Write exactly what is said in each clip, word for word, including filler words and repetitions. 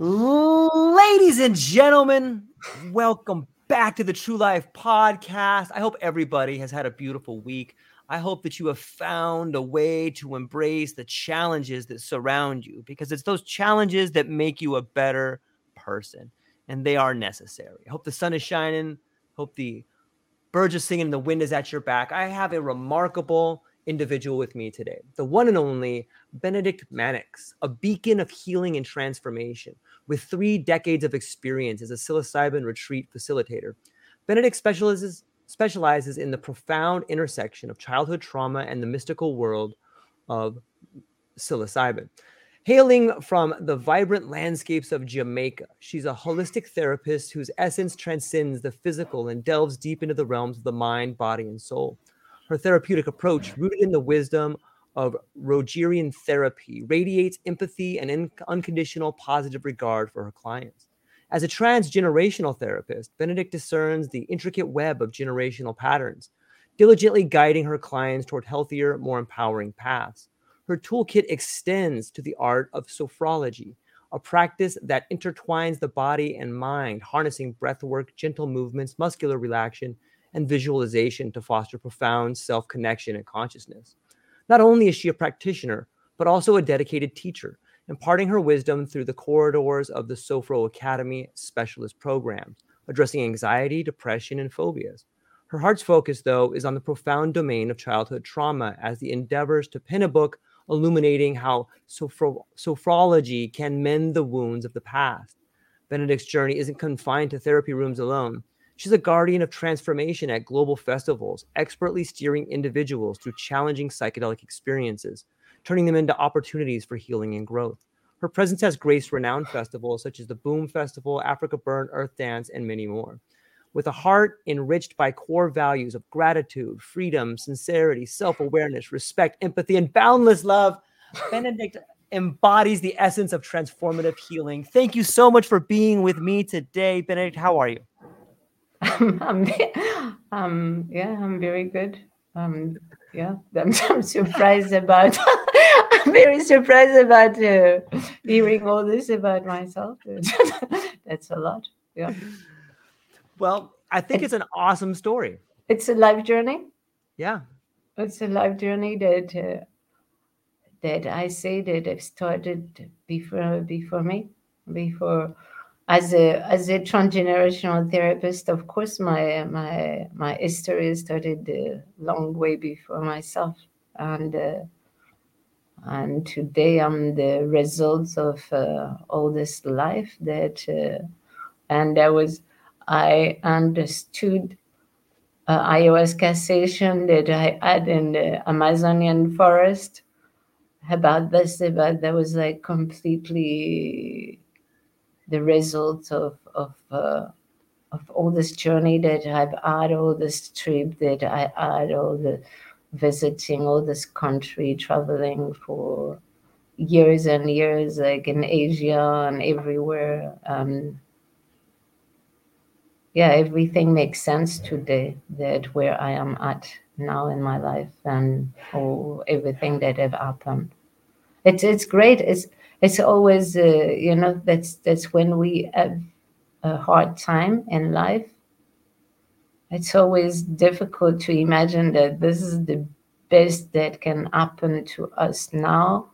Ladies and gentlemen, welcome back to the True Life Podcast. I hope everybody has had a beautiful week. I hope that you have found a way to embrace the challenges that surround you, because it's those challenges that make you a better person, and they are necessary. I hope the sun is shining. Hope the birds are singing and the wind is at your back. I have a remarkable individual with me today, the one and only Bénédicte Mannix, a beacon of healing and transformation with three decades of experience as a psilocybin retreat facilitator. Bénédicte specializes, specializes in the profound intersection of childhood trauma and the mystical world of psilocybin. Hailing from the vibrant landscapes of Jamaica, she's a holistic therapist whose essence transcends the physical and delves deep into the realms of the mind, body, and soul. Her therapeutic approach, rooted in the wisdom of Rogerian therapy, radiates empathy and in- unconditional positive regard for her clients. As a transgenerational therapist, Bénédicte discerns the intricate web of generational patterns, diligently guiding her clients toward healthier, more empowering paths. Her toolkit extends to the art of sophrology, a practice that intertwines the body and mind, harnessing breathwork, gentle movements, muscular relaxation, and visualization to foster profound self-connection and consciousness. Not only is she a practitioner, but also a dedicated teacher, imparting her wisdom through the corridors of the Sophro Academy specialist programs, addressing anxiety, depression, and phobias. Her heart's focus, though, is on the profound domain of childhood trauma as the endeavors to pen a book illuminating how sophro- sophrology can mend the wounds of the past. Bénédicte's journey isn't confined to therapy rooms alone. She's a guardian of transformation at global festivals, expertly steering individuals through challenging psychedelic experiences, turning them into opportunities for healing and growth. Her presence has graced renowned festivals such as the Boom Festival, Africa Burn, Earth Dance, and many more. With a heart enriched by core values of gratitude, freedom, sincerity, self-awareness, respect, empathy, and boundless love, Bénédicte embodies the essence of transformative healing. Thank you so much for being with me today. Bénédicte, how are you? Um, I'm, um, yeah, I'm very good. Um, yeah, I'm, I'm surprised about. I'm very surprised about uh, hearing all this about myself. That's a lot. Yeah. Well, I think it's, it's an awesome story. It's a life journey. Yeah. It's a life journey that uh, that I say that I've started before before me before. As a as a transgenerational therapist, of course, my my my history started a long way before myself, and uh, and today I'm the result of uh, all this life that, uh, and I was I understood uh, ayahuasca session that I had in the Amazonian forest about this, about that was like completely the result of of uh, of all this journey that I've had, all this trip that I had, all the visiting, all this country, traveling for years and years, like in Asia and everywhere. Um, yeah, everything makes sense today, that where I am at now in my life and all, everything that have happened. It's it's great. It's it's always, uh, you know, that's that's when we have a hard time in life. It's always difficult to imagine that this is the best that can happen to us now.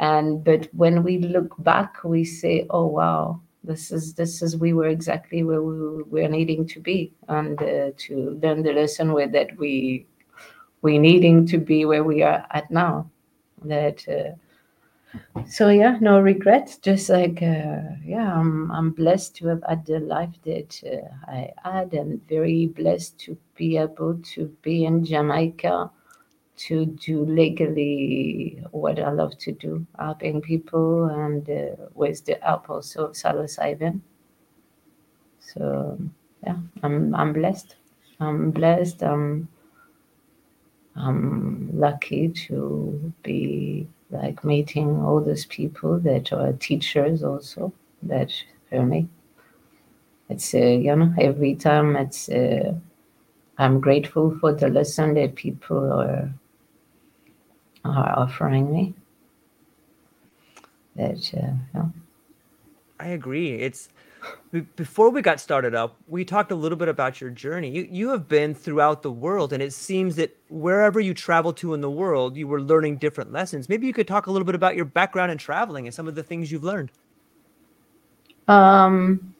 And but when we look back, we say, oh, wow, this is this is we were exactly where we were needing to be, and uh, to learn the lesson with that we we needing to be where we are at now. That uh, so yeah, no regrets. Just like uh, yeah, I'm I'm blessed to have had the life that uh, I had, and very blessed to be able to be in Jamaica, to do legally what I love to do, helping people, and uh, with the help also of psilocybin. So yeah, I'm I'm blessed. I'm blessed. I'm I'm lucky to be like meeting all those people that are teachers also. That for me, it's uh, you know, every time it's uh, I'm grateful for the lesson that people are. are offering me. That uh, yeah. I agree. It's before we got started up, we talked a little bit about your journey. You you have been throughout the world, and it seems that wherever you travel to in the world, you were learning different lessons. Maybe you could talk a little bit about your background in traveling and some of the things you've learned. Um,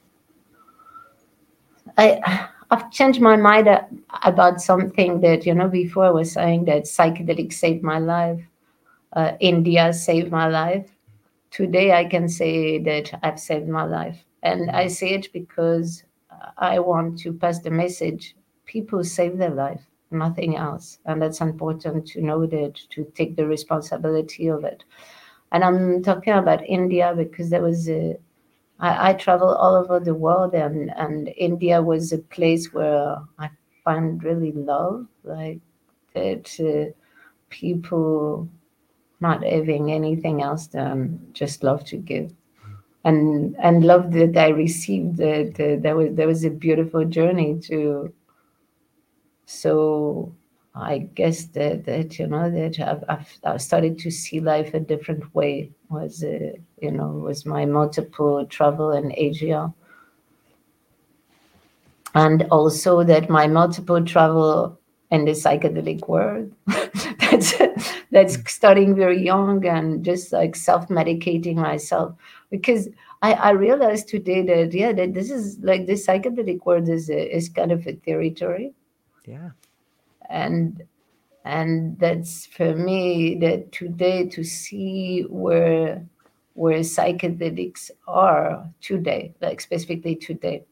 I. I've changed my mind about something that, you know, before I was saying that psychedelic saved my life, uh, India saved my life. Today I can say that I've saved my life. And I say it because I want to pass the message, people save their life, nothing else. And that's important to know that, to take the responsibility of it. And I'm talking about India because there was a I, I travel all over the world, and, and India was a place where I found really love, like that uh, people not having anything else than just love to give, and and love that I received. That uh, that was that was a beautiful journey too. So I guess that, that you know that I've, I've I've started to see life a different way. Was uh, you know was my multiple travel in Asia, and also that my multiple travel in the psychedelic world that's that's starting very young, and just like self-medicating myself, because I, I realized today that yeah that this is like the psychedelic world is a, is kind of a territory, yeah, and. And that's for me that today to see where where psychedelics are today, like specifically today,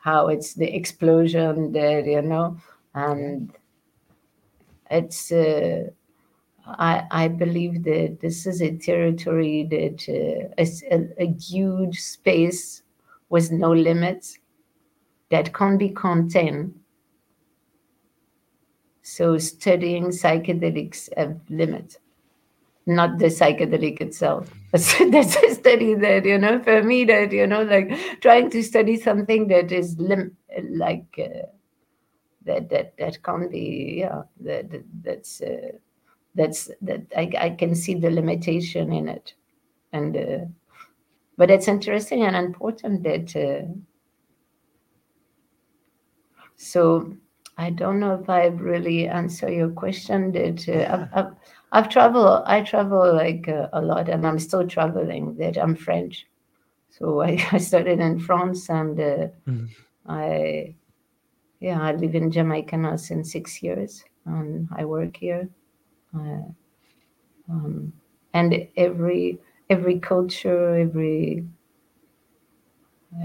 how it's the explosion that, you know, and it's uh, I I believe that this is a territory that uh, is a, a huge space with no limits that can't be contained. So studying psychedelics have limits, not the psychedelic itself. That's, that's a study that, you know, for me that, you know, like trying to study something that is lim- like uh, that that that can't be, yeah, that, that that's uh, that's that I, I can see the limitation in it, and uh, but it's interesting and important that uh, so. I don't know if I've really answered your question. That uh, I've, I've, I've traveled, I travel like uh, a lot, and I'm still traveling. That I'm French, so I, I started in France, and uh, mm. I, yeah, I live in Jamaica now since six years, and I work here. Uh, um, and every every culture, every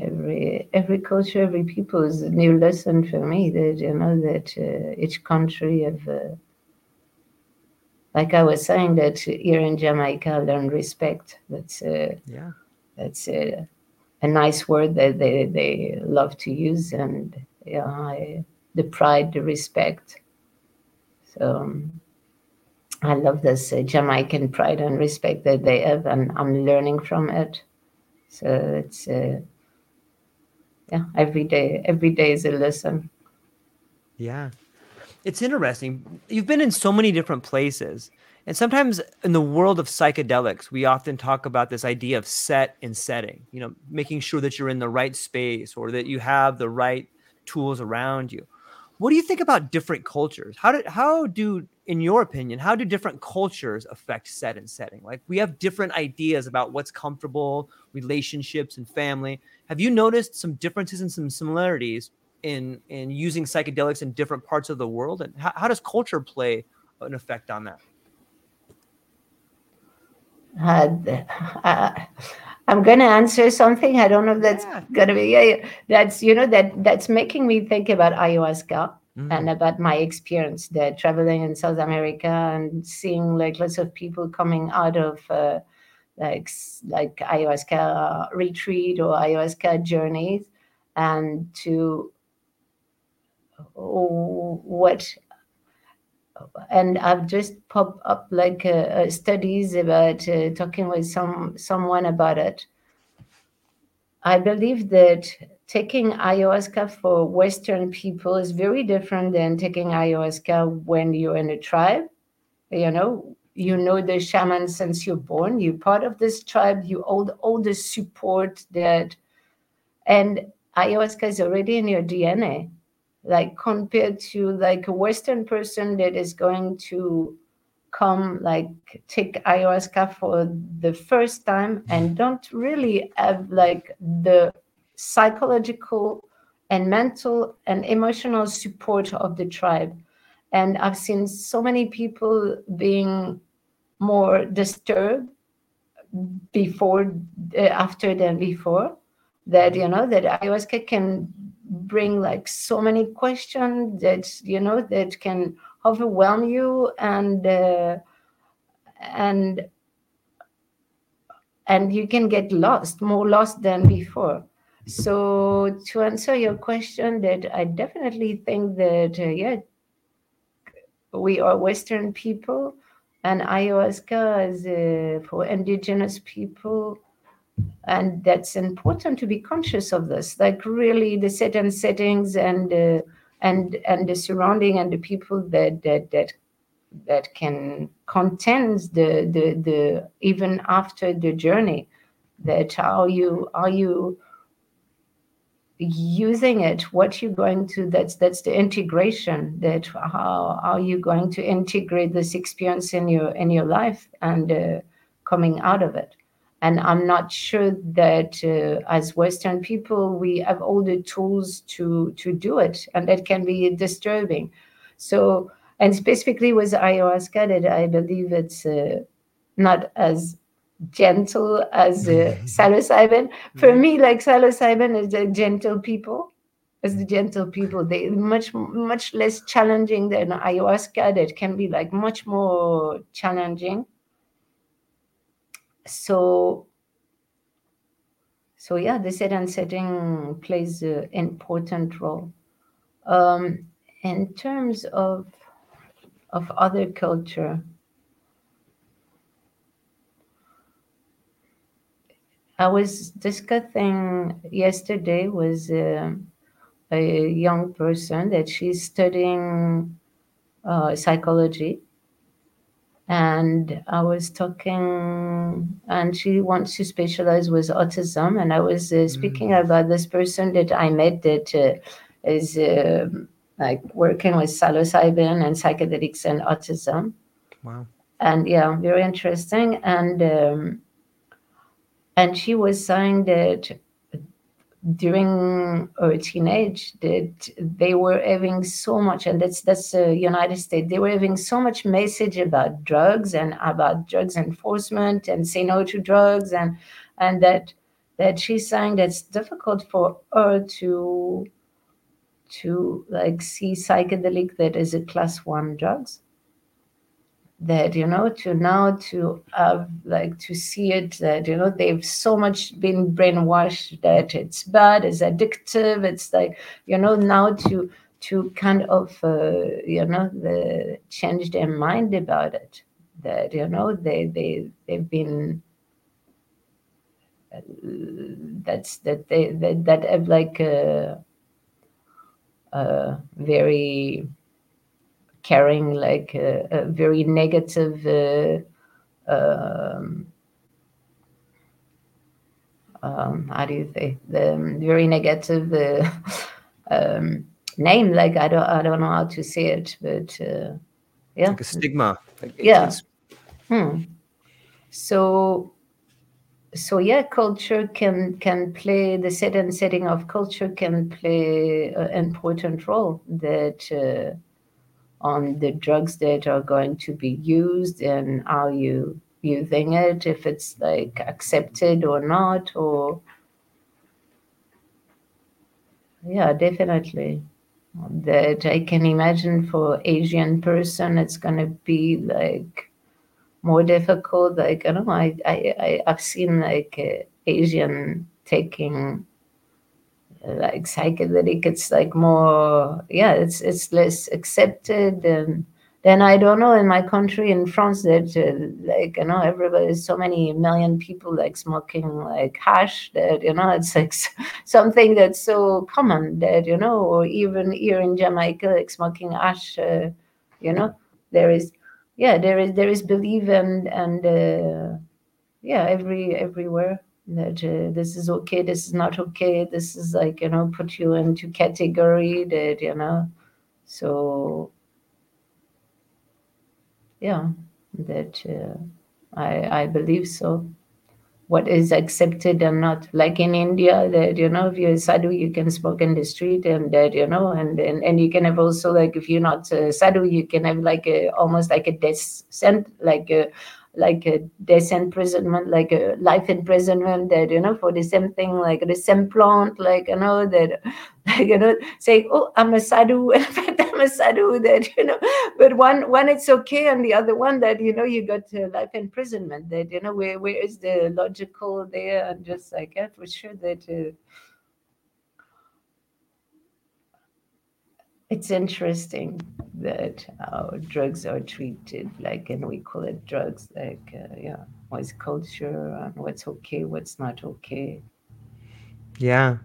Every every culture, every people is a new lesson for me. That you know that uh, each country have, uh, like I was saying, that here in Jamaica, I learned respect. That's uh, yeah. That's uh, a nice word that they, they love to use, and uh, the pride, the respect. So um, I love this uh, Jamaican pride and respect that they have, and I'm learning from it. So it's uh, yeah, every day, every day is a lesson. Yeah, it's interesting. You've been in so many different places. And sometimes in the world of psychedelics, we often talk about this idea of set and setting, you know, making sure that you're in the right space or that you have the right tools around you. What do you think about different cultures? How do, how do, in your opinion, how do different cultures affect set and setting? Like, we have different ideas about what's comfortable, relationships and family. Have you noticed some differences and some similarities in, in using psychedelics in different parts of the world? And how, how does culture play an effect on that? Uh, uh, I'm going to answer something. I don't know if that's yeah. going to be, yeah, yeah. that's, you know, that that's making me think about ayahuasca mm-hmm. and about my experience there traveling in South America and seeing like lots of people coming out of uh, like, like ayahuasca retreat or ayahuasca journeys, and to oh, what and I've just popped up like uh, studies about uh, talking with some someone about it. I believe that taking ayahuasca for Western people is very different than taking ayahuasca when you're in a tribe. You know, you know the shaman since you're born. You're part of this tribe. You hold all the support that, and ayahuasca is already in your D N A. Like compared to like a Western person that is going to come like take ayahuasca for the first time and don't really have like the psychological and mental and emotional support of the tribe. And I've seen so many people being more disturbed before, uh, after than before, that, you know, that ayahuasca can bring like so many questions that, you know, that can overwhelm you, and uh, and and you can get lost, more lost than before. So to answer your question, that I definitely think that uh, yeah, we are Western people, and ayahuasca is uh, for indigenous people. And that's important to be conscious of this, like really the set and settings and uh, and and the surrounding and the people that that that that can contend the the the even after the journey. That how you are you using it? What you're going to? That's that's the integration. That how are you going to integrate this experience in your in your life and uh, coming out of it? And I'm not sure that uh, as Western people, we have all the tools to, to do it. And that can be disturbing. So, and specifically with ayahuasca, that I believe it's uh, not as gentle as uh, psilocybin. For me, like psilocybin is the gentle people. As the gentle people, they much, much less challenging than ayahuasca. That can be like much more challenging. So, so yeah, the set and setting plays an important role. Um, in terms of of other culture, I was discussing yesterday with uh, a young person that she's studying uh, psychology. And I was talking, and she wants to specialize with autism. And I was uh, speaking mm-hmm. about this person that I met that uh, is uh, like working with psilocybin and psychedelics and autism. Wow. And yeah, very interesting. And um, and she was saying that during her teenage that they were having so much, and that's that's the uh, United States, they were having so much message about drugs and about drugs enforcement and say no to drugs, and and that that she's saying that's difficult for her to to like see psychedelic that is a class one drugs, that, you know, to now to uh, like to see it that, you know, they've so much been brainwashed that it's bad, it's addictive, it's like, you know, now to to kind of, uh, you know, the, change their mind about it, that, you know, they, they, they've been, uh, that's, that they, that, that have like a, a very carrying like a, a very negative, uh, um, um, how do you say, the very negative, uh, um, name, like I don't, I don't know how to say it, but uh, yeah, like a stigma. Like yeah. It's, hmm. So, so yeah, culture can can play the set and setting of culture can play an important role that uh, on the drugs that are going to be used and how you using it, if it's like accepted or not, or yeah, definitely. That I can imagine for Asian person, it's gonna be like more difficult. Like I don't know, I I, I I've seen like uh, Asian taking uh, like psychedelic. It's like more, yeah, it's it's less accepted than than I don't know in my country in France that uh, like you know everybody, so many million people like smoking like hash that you know it's like something that's so common that you know, or even here in Jamaica like smoking hash, uh, you know there is yeah there is there is belief and and uh, yeah every everywhere that uh, this is okay, this is not okay, this is like you know put you into category that you know so. Yeah, that uh, I I believe so. What is accepted and not, like in India, that you know, if you're a sadhu, you can smoke in the street, and that you know, and and, and you can have also like if you're not uh, sadhu, you can have like a, almost like a death sent, like a like a death imprisonment, like a life imprisonment. That you know, for the same thing, like the same plant, like you know that, like you know, say, oh, I'm a sadhu. A sadhu that you know, but one one it's okay, and the other one that you know you got uh, life imprisonment. That you know where where is the logical there? And just like yeah, for sure that uh, it's interesting that our drugs are treated like, and we call it drugs. Like uh, yeah, what's culture and what's okay, what's not okay. Yeah,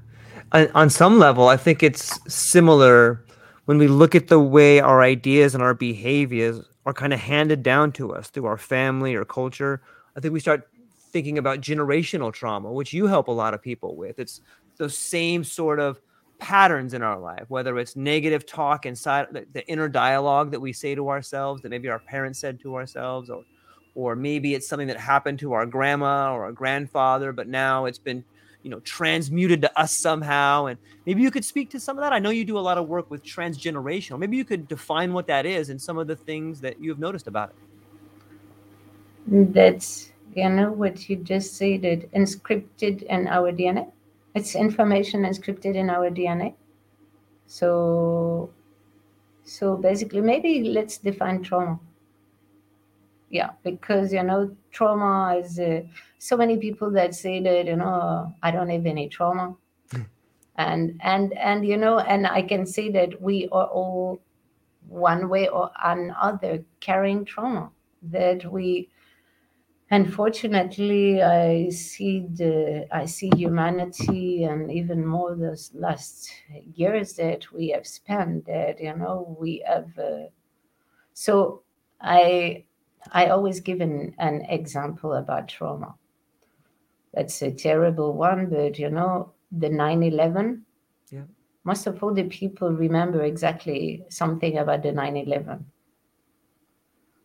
on, on some level, I think it's similar. When we look at the way our ideas and our behaviors are kind of handed down to us through our family or culture, I think we start thinking about generational trauma, which you help a lot of people with. It's those same sort of patterns in our life, whether it's negative talk inside the, the inner dialogue that we say to ourselves, that maybe our parents said to ourselves, or, or maybe it's something that happened to our grandma or our grandfather, but now it's been you know, transmuted to us somehow. And maybe you could speak to some of that. I know you do a lot of work with transgenerational. Maybe you could define what that is and some of the things that you've noticed about it. That's, you know, what you just said, that inscripted in our D N A. It's information inscripted in our D N A. So, so basically, maybe let's define trauma. Yeah, because, you know, trauma is uh, so many people that say that, you know, I don't have any trauma. Mm. And, and, and, you know, and I can say that we are all one way or another carrying trauma that we, unfortunately, I see the, I see humanity and even more those last years that we have spent that, you know, we have, uh, so I, I always give an, an example about trauma. That's a terrible one, but you know, the nine eleven, yeah. Most of all the people remember exactly something about the nine eleven.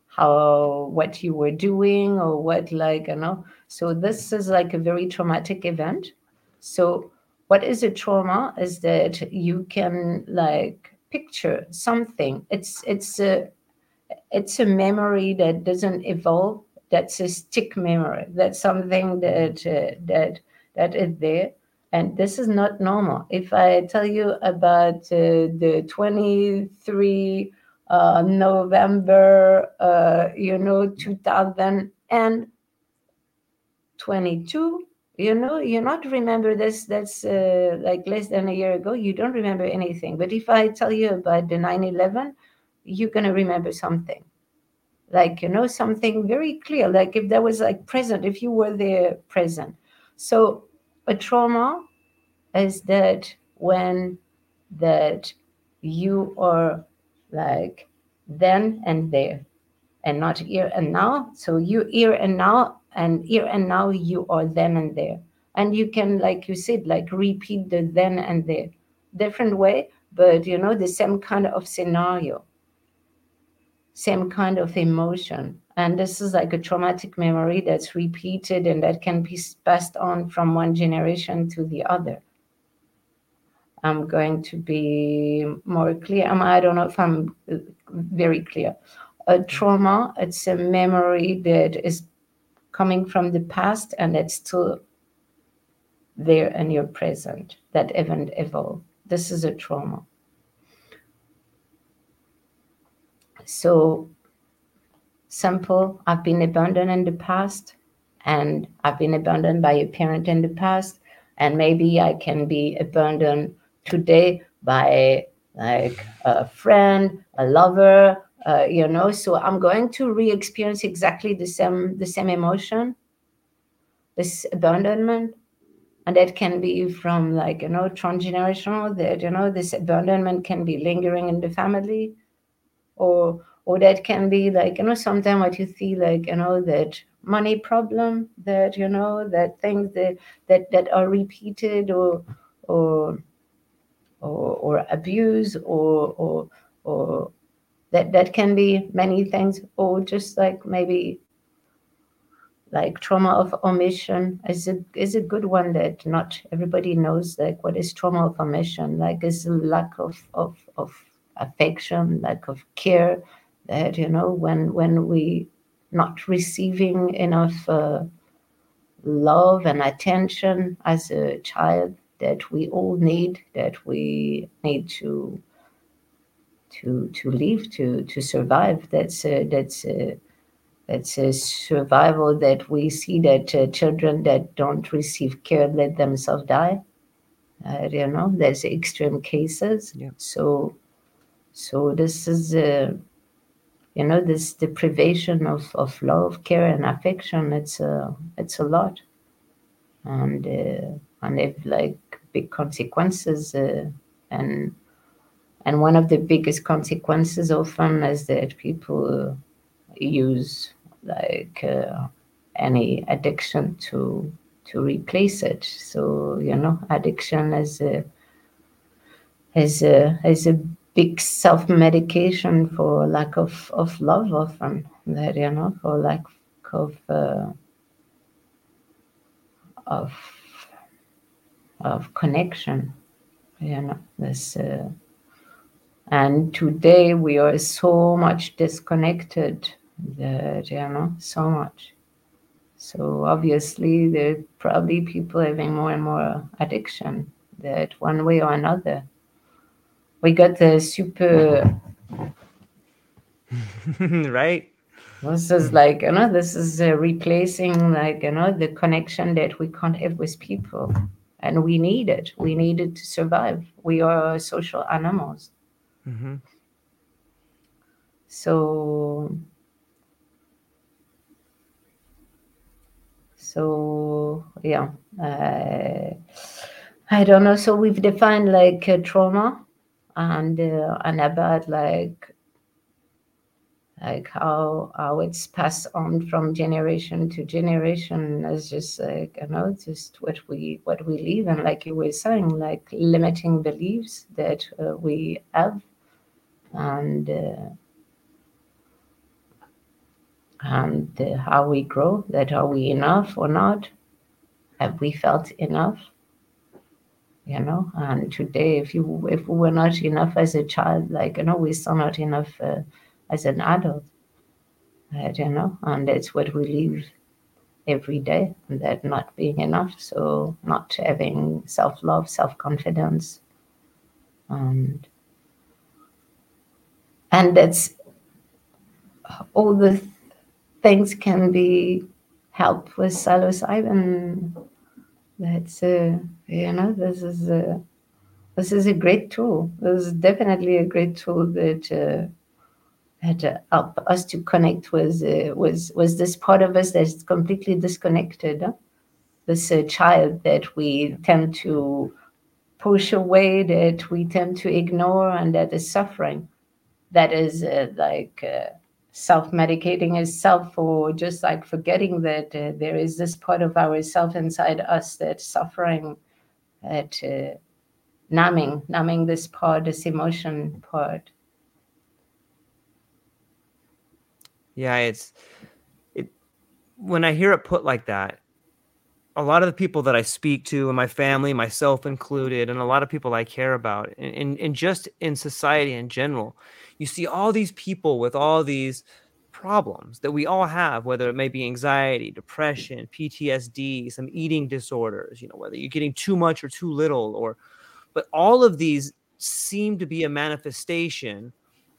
How, what you were doing or what like, you know. So this is like a very traumatic event. So what is a trauma is that you can like picture something. It's, it's a, It's a memory that doesn't evolve. That's a stick memory. That's something that uh, that that is there, and this is not normal. If I tell you about uh, the twenty-three uh, November, uh, you know, two thousand twenty-two. You know, you're not remember this, that's uh, like less than a year ago, you don't remember anything. But if I tell you about the nine eleven, you're going to remember something. Like, you know, something very clear, like if that was like present, if you were there present. So a trauma is that when that you are like then and there and not here and now. So you here and now, and here and now you are then and there. And you can, like you said, like repeat the then and there. Different way, but you know, the same kind of scenario. Same kind of emotion. And this is like a traumatic memory that's repeated and that can be passed on from one generation to the other. I'm going to be more clear. I don't know if I'm very clear. A trauma, it's a memory that is coming from the past and it's still there in your present, that event evolved. This is a trauma. So simple, I've been abandoned in the past and I've been abandoned by a parent in the past, and maybe I can be abandoned today by like a friend, a lover, uh, you know, so I'm going to re-experience exactly the same, the same emotion, this abandonment. And that can be from like, you know, transgenerational, that, you know, this abandonment can be lingering in the family. Or, or that can be like, you know, sometimes what you see, like, you know, that money problem, that, you know, that things that, that, that are repeated or, or, or, or abuse or, or, or that, that can be many things, or just like maybe like trauma of omission is a, is a good one that not everybody knows, like what is trauma of omission, like is lack of, of, of, affection, lack of care, that, you know, when when we not receiving enough uh, love and attention as a child that we all need, that we need to to to live, to to survive. That's a, that's a, that's a survival that we see that uh, children that don't receive care let themselves die. Uh, you know, there's extreme cases. Yeah. So. So this is, uh, you know, this deprivation of, of love, care, and affection. It's a it's a lot, and uh, and they have like big consequences. Uh, and and one of the biggest consequences often is that people use like uh, any addiction to to replace it. So you know, addiction is a is a is a big self-medication for lack of, of love often, that, you know, for lack of, uh, of, of connection, you know, this, uh, and today we are so much disconnected that, you know, so much. So obviously there are probably people having more and more addiction that one way or another. We got the super, right? This is like, you know, this is uh, replacing like, you know, the connection that we can't have with people. And we need it. We need it to survive. We are social animals. Mm-hmm. So, so yeah. Uh, I don't know. So we've defined like uh, trauma. And uh, and about like like how how it's passed on from generation to generation is just like, you know, just what we what we live, and like you were saying, like limiting beliefs that uh, we have, and uh, and uh, how we grow, that are we enough or not, have we felt enough? You know, and today, if you if we were not enough as a child, like, you know, we're still not enough uh, as an adult, right, you know, and that's what we live every day, and that not being enough, so not having self-love, self-confidence, and And that's all the th- things can be helped with psilocybin. That's uh, you know, this is a this is a great tool. This is definitely a great tool that uh, that uh, help us to connect with uh, with with this part of us that's completely disconnected. Huh? This uh, child that we tend to push away, that we tend to ignore, and that is suffering. That is uh, like uh, self-medicating itself, or just like forgetting that uh, there is this part of ourself inside us that's suffering, that uh, numbing, numbing this part, this emotion part. Yeah, it's it. When I hear it put like that, a lot of the people that I speak to and my family, myself included, and a lot of people I care about, and, and, and just in society in general, you see all these people with all these problems that we all have, whether it may be anxiety, depression, P T S D, some eating disorders, you know, whether you're getting too much or too little, or, but all of these seem to be a manifestation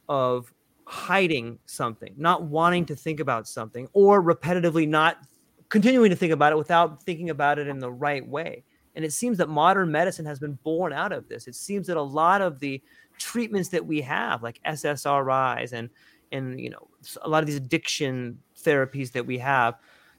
of hiding something, not wanting to think about something, or repetitively not continuing to think about it without thinking about it in the right way. And it seems that modern medicine has been born out of this. It seems that a lot of the treatments that we have, like S S R Is and, and you know, a lot of these addiction therapies that we have,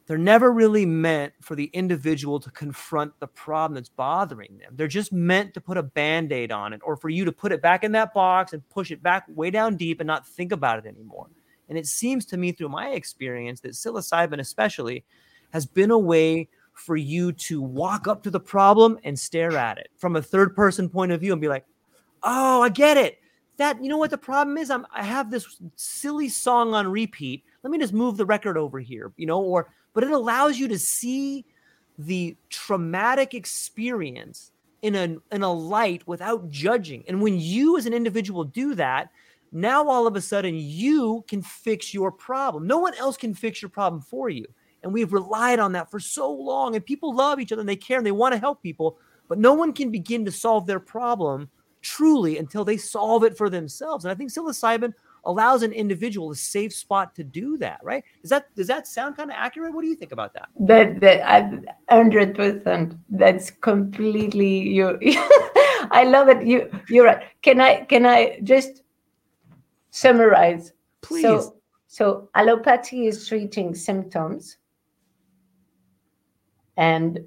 they're never really meant for the individual to confront the problem that's bothering them. They're just meant to put a Band-Aid on it, or for you to put it back in that box and push it back way down deep and not think about it anymore. And it seems to me through my experience that psilocybin especially has been a way for you to walk up to the problem and stare at it from a third person point of view and be like, oh, I get it. That, you know what the problem is? I'm, I have this silly song on repeat. Let me just move the record over here, you know, or, but it allows you to see the traumatic experience in a, in a light without judging. And when you as an individual do that, now all of a sudden you can fix your problem. No one else can fix your problem for you. And we've relied on that for so long, and people love each other and they care and they want to help people, but no one can begin to solve their problem truly until they solve it for themselves. And I think psilocybin allows an individual a safe spot to do that, right? Is that, does that sound kind of accurate? What do you think about that? That, that I one hundred percent. That's completely you. I love it. You, you're right. Can I, can I just summarize? Please. So, so allopathy is treating symptoms. And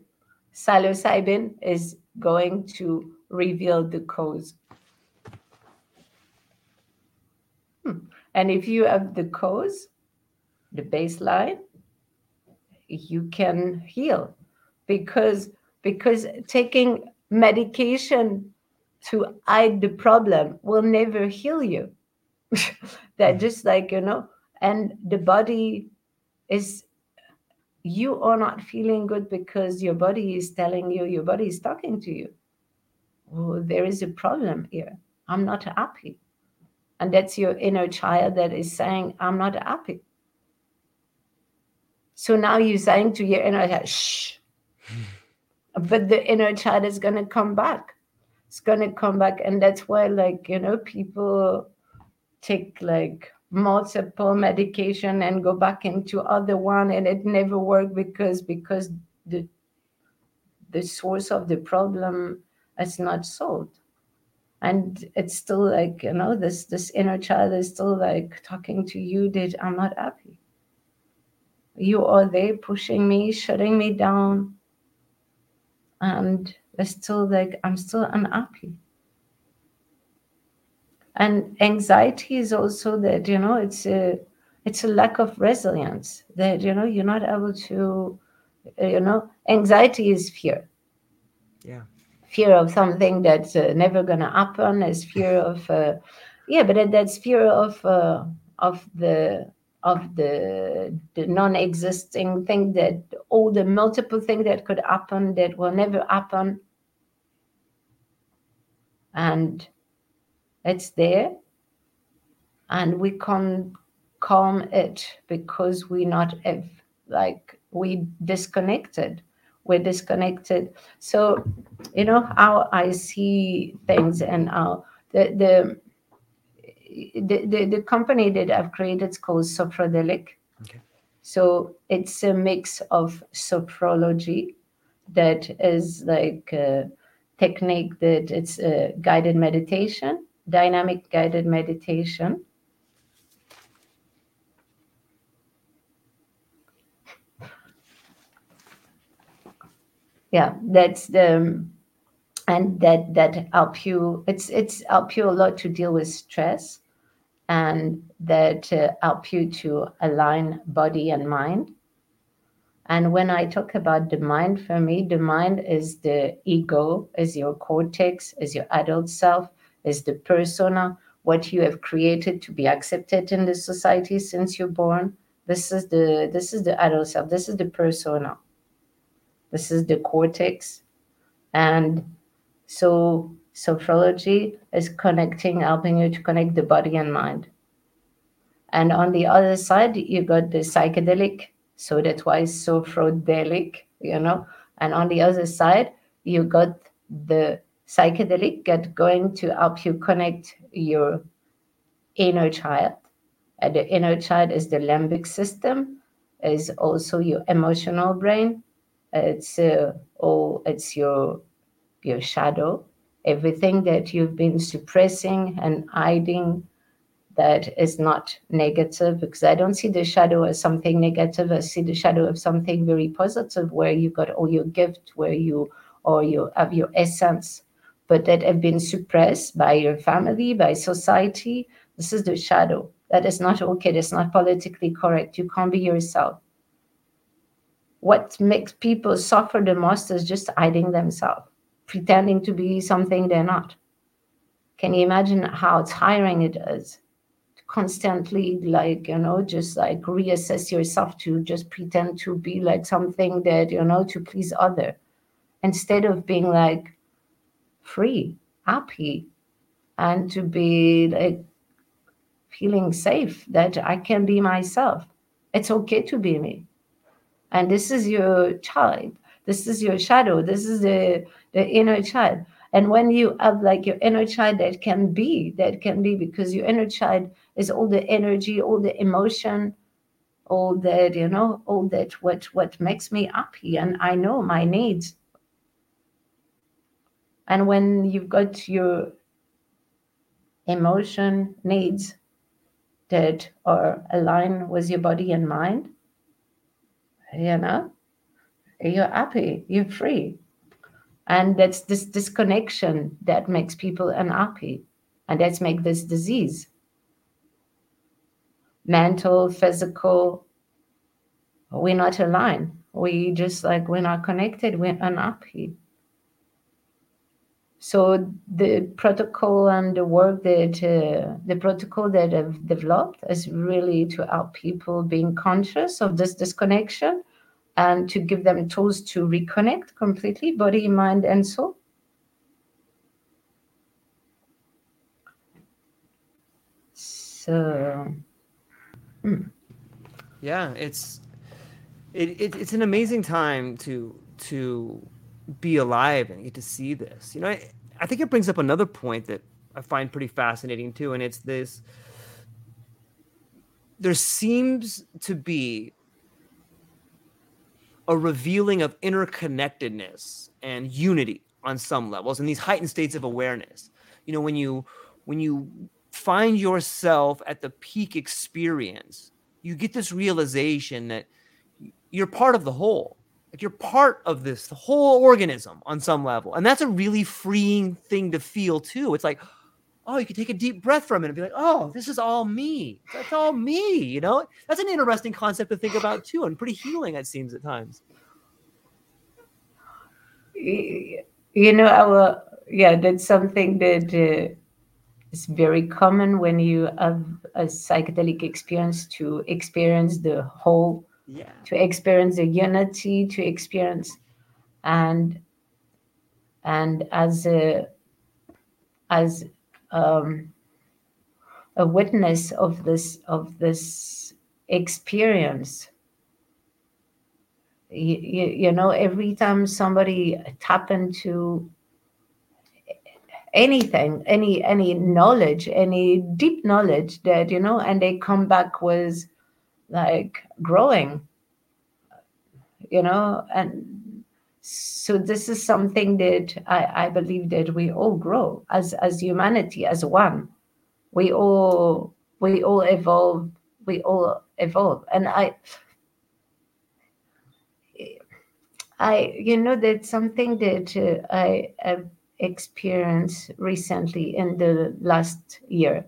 psilocybin is going to reveal the cause. Hmm. And if you have the cause, the baseline, you can heal. Because, because taking medication to hide the problem will never heal you. That just like, you know, and the body is... You are not feeling good because your body is telling you, your body is talking to you. Oh, there is a problem here. I'm not happy. And that's your inner child that is saying, I'm not happy. So now you're saying to your inner child, shh. But the inner child is going to come back. It's going to come back. And that's why, like, you know, people take, like, multiple medication and go back into other one, and it never worked because because the the source of the problem is not solved, and it's still like, you know, this this inner child is still like talking to you that I'm not happy. You are there pushing me, shutting me down, and it's still like I'm still unhappy. And anxiety is also that, you know, it's a it's a lack of resilience, that, you know, you're not able to, you know, anxiety is fear. Yeah. Fear of something that's uh, never going to happen, is fear of, uh, yeah, but that's fear of uh, of the of the, the non-existing thing, that all the multiple things that could happen that will never happen. And it's there, and we can't calm it because we not have, like, we disconnected. We're disconnected. So, you know, how I see things, and how the, the the, the, the company that I've created is called Sophrodelic. Okay. So it's a mix of sophrology, that is like a technique that it's a guided meditation, dynamic guided meditation. Yeah, that's the, and that that help you. It's it's help you a lot to deal with stress. And that uh, help you to align body and mind. And when I talk about the mind, for me, the mind is the ego, is your cortex, is your adult self, is the persona, what you have created to be accepted in the society since you're born. This is the this is the adult self. This is the persona. This is the cortex. And so Sophrology is connecting, helping you to connect the body and mind. And on the other side, you got the psychedelic. So that's why Sophrodelic, you know. And on the other side, you got the psychedelic that's going to help you connect your inner child. And the inner child is the limbic system, is also your emotional brain. It's uh, oh, it's your your shadow. Everything that you've been suppressing and hiding that is not negative, because I don't see the shadow as something negative. I see the shadow of something very positive, where you got all your gift, where you or you have your essence, but that have been suppressed by your family, by society. This is the shadow. That is not okay. That's not politically correct. You can't be yourself. What makes people suffer the most is just hiding themselves, pretending to be something they're not. Can you imagine how tiring it is to constantly, like, you know, just like reassess yourself to just pretend to be like something that, you know, to please other, instead of being like free, happy, and to be like feeling safe that I can be myself. It's okay to be me. And this is your child. This is your shadow. This is the, the inner child. And when you have like your inner child that can be, that can be, because your inner child is all the energy, all the emotion, all that, you know, all that what, what makes me happy. And I know my needs. And when you've got your emotion needs that are aligned with your body and mind, you know, you're happy, you're free. And that's this disconnection that makes people unhappy. And that's make this disease. Mental, physical, we're not aligned. We just like, we're not connected, we're unhappy. So the protocol and the work that, uh, the protocol that I've developed is really to help people being conscious of this disconnection, and to give them tools to reconnect completely, body, mind, and soul. So, hmm. yeah, it's it, it it's an amazing time to to be alive and get to see this. You know, I, I think it brings up another point that I find pretty fascinating too, and it's this: there seems to be a revealing of interconnectedness and unity on some levels, and these heightened states of awareness. You know, when you when you find yourself at the peak experience, you get this realization that you're part of the whole. Like, you're part of this whole organism on some level. And that's a really freeing thing to feel too. It's like, oh, you can take a deep breath from it and be like, oh, this is all me. That's all me, you know? That's an interesting concept to think about too, and pretty healing, it seems, at times. You know, our, yeah, that's something that uh, is very common when you have a psychedelic experience, to experience the whole, yeah. to experience the unity, to experience, and and as a, as Um, a witness of this of this experience. You, you, you know, every time somebody tap into anything, any any knowledge, any deep knowledge that, you know, and they come back with like growing, you know, and so this is something that I, I believe that we all grow as as humanity, as one. We all we all evolve, we all evolve. And I I, you know, that's something that uh, I have experienced recently in the last year.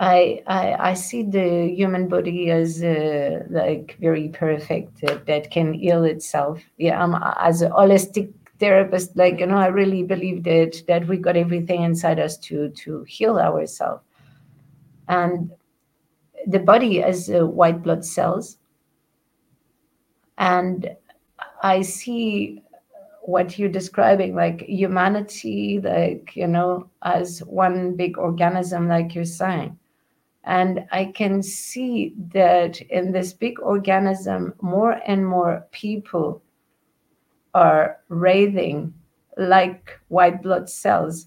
I I, I see the human body as uh, like very perfect, uh, that can heal itself. Yeah, I'm as a holistic therapist, like, you know, I really believe that that we got everything inside us to to heal ourselves. And the body as uh, white blood cells. And I see what you're describing, like humanity, like, you know, as one big organism, like you're saying. And I can see that in this big organism, more and more people are raving like white blood cells,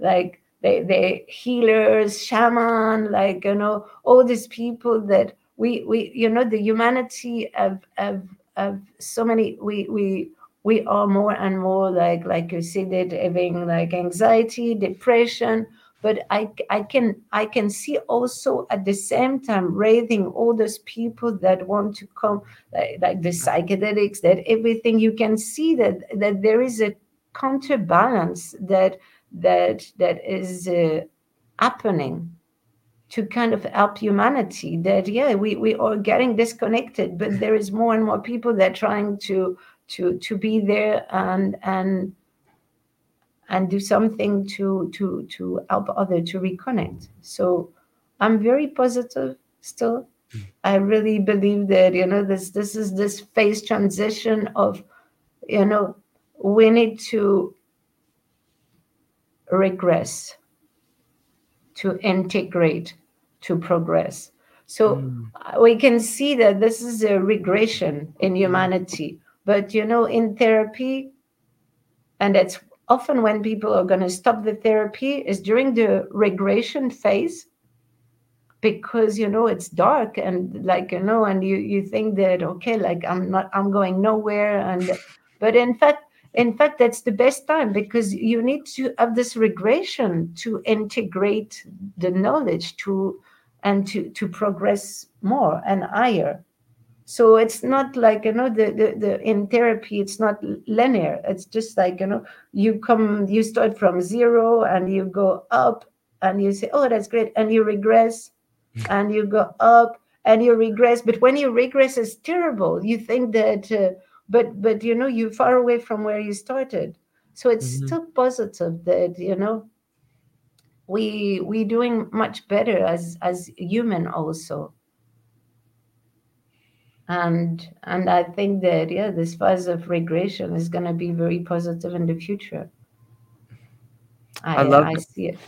like they, they healers, shaman, like, you know, all these people that we, we you know, the humanity of, of Of so many, we we we are more and more like like you said it, having like anxiety, depression. But I I can I can see also at the same time raising all those people that want to come, like, like the psychedelics, that everything. You can see that that there is a counterbalance that that that is uh, happening to kind of help humanity, that, yeah, we, we are getting disconnected, but there is more and more people that are trying to to to be there and and and do something to to to help others to reconnect. So I'm very positive still. I really believe that, you know, this this is this phase transition of, you know, we need to regress, to integrate, to progress. So mm. we can see that this is a regression in humanity. But, you know, in therapy, and that's often when people are going to stop the therapy, is during the regression phase, because, you know, it's dark and, like, you know, and you, you think that, okay, like, I'm not, I'm going nowhere. And, but in fact, In fact, that's the best time, because you need to have this regression to integrate the knowledge to and to, to progress more and higher. So it's not like, you know, the, the, the in therapy, it's not linear. It's just like, you know, you come, you start from zero and you go up and you say, oh, that's great. And you regress and you go up and you regress. But when you regress, it's terrible. You think that... Uh, But, but you know, you're far away from where you started. So it's mm-hmm. still positive that, you know, we, we're doing much better as, as human also. And, and I think that, yeah, this phase of regression is going to be very positive in the future. I, I, love I see it.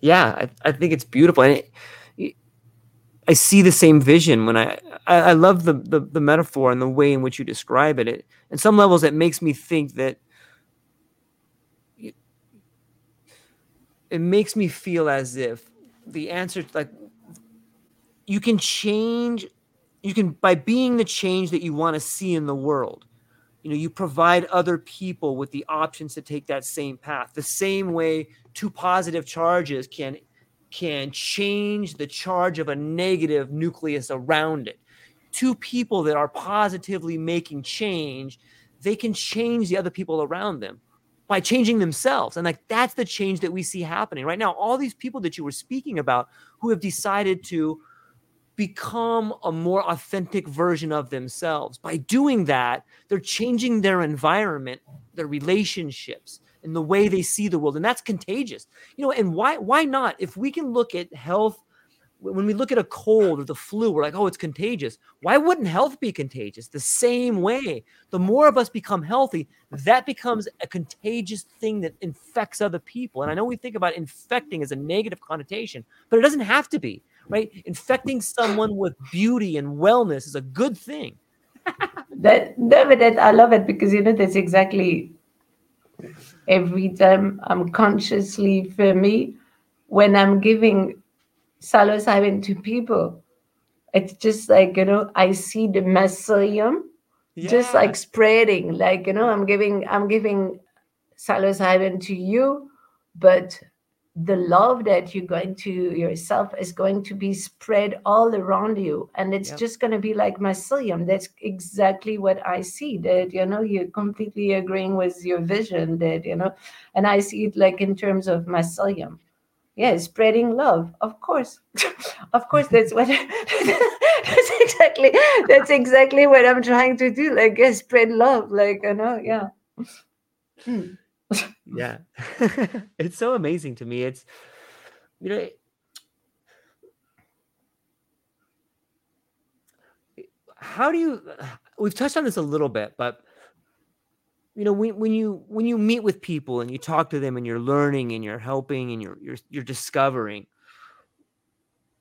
Yeah, I, I think it's beautiful. And it, I see the same vision when I, I, I love the, the, the metaphor and the way in which you describe it. It, at some levels, it makes me think that it, it makes me feel as if the answer, like, you can change, you can, by being the change that you want to see in the world, you know, you provide other people with the options to take that same path, the same way two positive charges can can change the charge of a negative nucleus around it. Two people that are positively making change, they can change the other people around them by changing themselves. And like, that's the change that we see happening right now. All these people that you were speaking about who have decided to become a more authentic version of themselves. By doing that, they're changing their environment, their relationships, and the way they see the world. And that's contagious. You know, and why why not? If we can look at health, when we look at a cold or the flu, we're like, oh, it's contagious. Why wouldn't health be contagious? The same way. The more of us become healthy, that becomes a contagious thing that infects other people. And I know we think about infecting as a negative connotation, but it doesn't have to be, right? Infecting someone with beauty and wellness is a good thing. that, that, that I love it, because, you know, that's exactly every time I'm consciously, for me, when I'm giving psilocybin to people, it's just like, you know, I see the mycelium yeah. just like spreading, like, you know, I'm giving, I'm giving psilocybin to you, but the love that you're going to yourself is going to be spread all around you. And it's yep. just going to be like mycelium. That's exactly what I see, that, you know, you're completely agreeing with your vision, that, you know, and I see it like in terms of mycelium. Yeah, spreading love, of course. Of course, that's what that's exactly that's exactly what I'm trying to do. Like, yeah, spread love, like, you know, yeah. Hmm. Yeah. It's so amazing to me. It's, you know, how do you, we've touched on this a little bit, but, you know, when, when you, when you meet with people and you talk to them and you're learning and you're helping and you're, you're, you're discovering,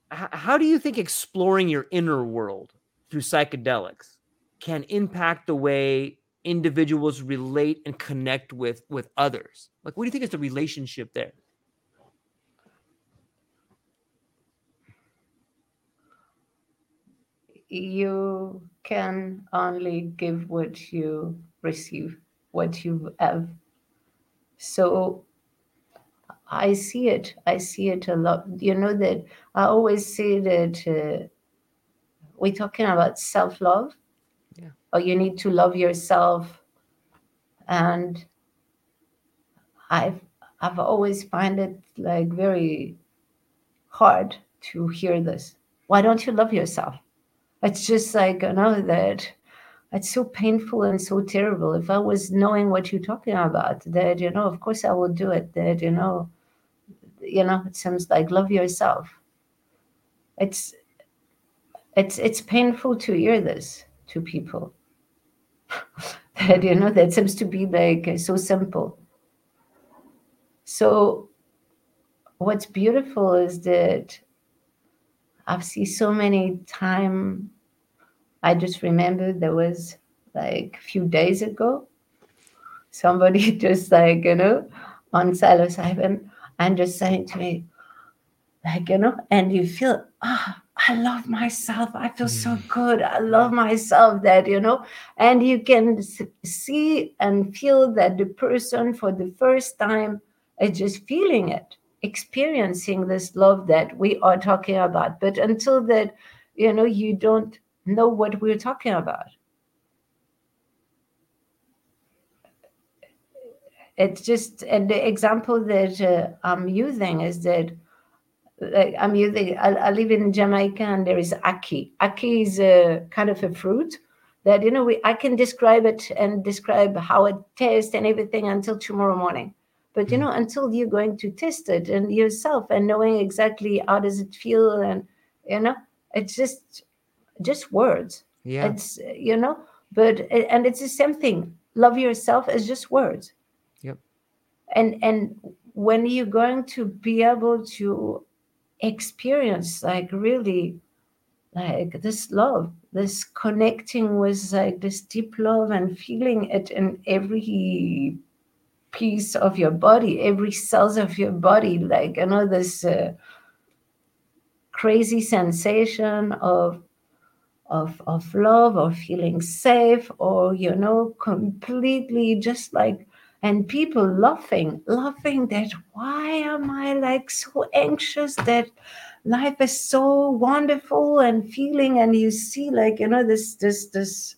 how, how do you think exploring your inner world through psychedelics can impact the way individuals relate and connect with with others? Like, what do you think is the relationship there? You can only give what you receive, what you have. So I see it. I see it a lot. You know that I always say that uh, we're talking about self-love. Or you need to love yourself. And I've I've always find it like very hard to hear this. Why don't you love yourself? It's just like, you know, that it's so painful and so terrible. If I was knowing what you're talking about, that, you know, of course I would do it. That, you know, you know, it seems like love yourself. It's it's it's painful to hear this to people. That, you know, that seems to be like so simple. So what's beautiful is that I've seen so many time. I just remember there was like a few days ago, somebody just like, you know, on psilocybin and just saying to me, like, you know, and you feel, ah, oh, I love myself. I feel so good. I love myself, that, you know, and you can see and feel that the person for the first time is just feeling it, experiencing this love that we are talking about. But until that, you know, you don't know what we're talking about. It's just, and the example that uh, I'm using is that, like, I'm using, I, I live in Jamaica and there is ackee. Ackee is a kind of a fruit that, you know, we, I can describe it and describe how it tastes and everything until tomorrow morning. But, you know, until you're going to taste it and yourself and knowing exactly how does it feel, and, you know, it's just, just words. Yeah. It's, you know, but, and it's the same thing. Love yourself is just words. Yep. And, and when you're going to be able to experience like really like this love, this connecting with like this deep love and feeling it in every piece of your body, every cells of your body, like, you know, this uh, crazy sensation of of of love or feeling safe, or, you know, completely just like, and people laughing, laughing that, why am I like so anxious that life is so wonderful, and feeling, and you see like, you know, this this this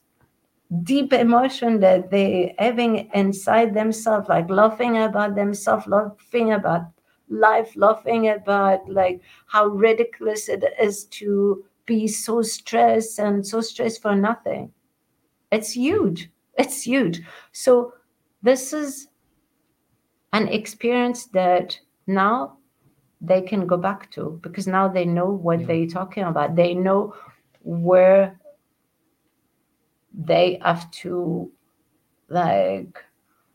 deep emotion that they having inside themselves, like laughing about themselves, laughing about life, laughing about like how ridiculous it is to be so stressed and so stressed for nothing. It's huge. It's huge. So this is an experience that now they can go back to, because now they know what yeah. they're talking about. They know where they have to, like,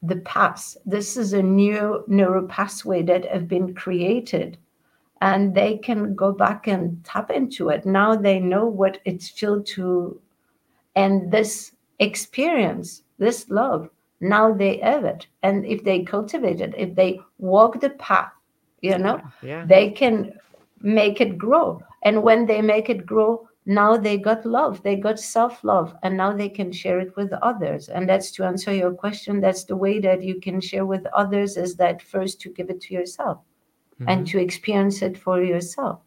the path. This is a new neural pathway that have been created, and they can go back and tap into it. Now they know what it's feel to, and this experience, this love, now they have it. And if they cultivate it, if they walk the path, you know, yeah. they can make it grow. And when they make it grow, now they got love, they got self-love, and now they can share it with others. And that's to answer your question. That's the way that you can share with others, is that first to give it to yourself mm-hmm. and to experience it for yourself.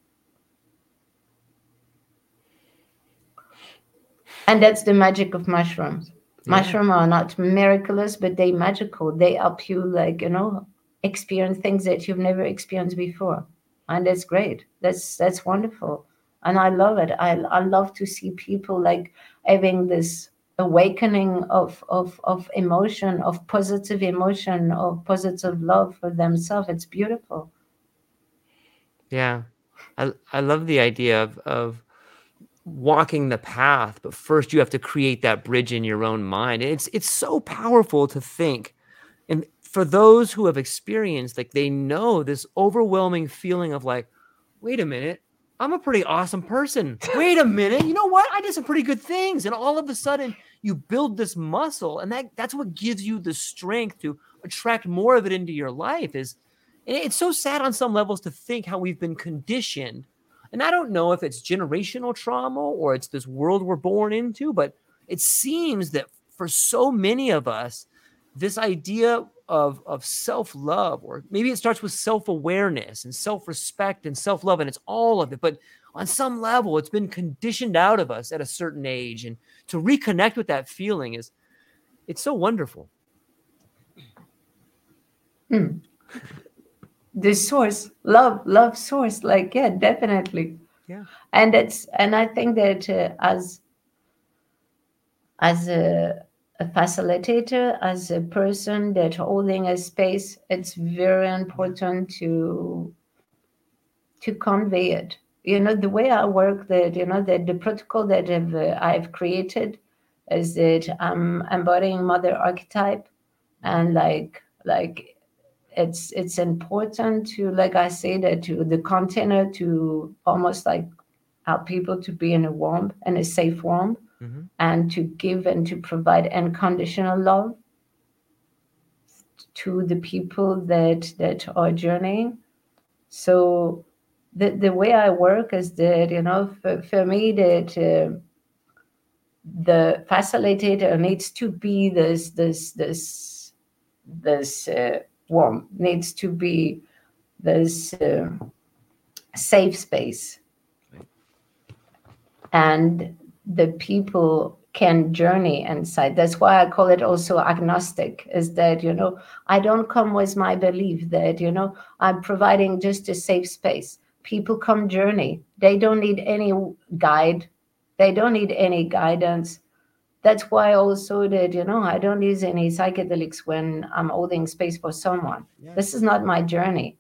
And that's the magic of mushrooms. Yeah. Mushrooms are not miraculous, but they're magical. They help you, like, you know, experience things that you've never experienced before. And that's great. That's that's wonderful. And I love it. I I love to see people like having this awakening of of of emotion, of positive emotion, of positive love for themselves. It's beautiful. Yeah, I I love the idea of of walking the path, but first you have to create that bridge in your own mind. It's it's so powerful to think, and for those who have experienced, like, they know this overwhelming feeling of like, wait a minute. I'm a pretty awesome person. Wait a minute. You know what? I did some pretty good things. And all of a sudden you build this muscle, and that that's what gives you the strength to attract more of it into your life. Is, and it's so sad on some levels to think how we've been conditioned. And I don't know if it's generational trauma or it's this world we're born into, but it seems that for so many of us, this idea of, of self-love, or maybe it starts with self-awareness and self-respect and self-love, and it's all of it. But on some level, it's been conditioned out of us at a certain age. And to reconnect with that feeling is, it's so wonderful. Mm. The source, love, love source, like, yeah, definitely. Yeah. And it's, and I think that uh, as, as a, a facilitator, as a person that holding a space, it's very important to to convey it. You know, the way I work, that, you know, that the protocol that I've, uh, I've created is that I'm embodying mother archetype, and like like it's it's important to, like I say, that to the container, to almost like help people to be in a warm and a safe warm. Mm-hmm. And to give and to provide unconditional love to the people that that are journeying. So the the way I work is that, you know, for, for me, that uh, the facilitator needs to be this this this this uh, warm, needs to be this uh, safe space, right. And the people can journey inside. That's why I call it also agnostic, is that, you know, I don't come with my belief that, you know, I'm providing just a safe space. People come journey. They don't need any guide. They don't need any guidance. That's why also that, you know, I don't use any psychedelics when I'm holding space for someone. Yeah. This is not my journey.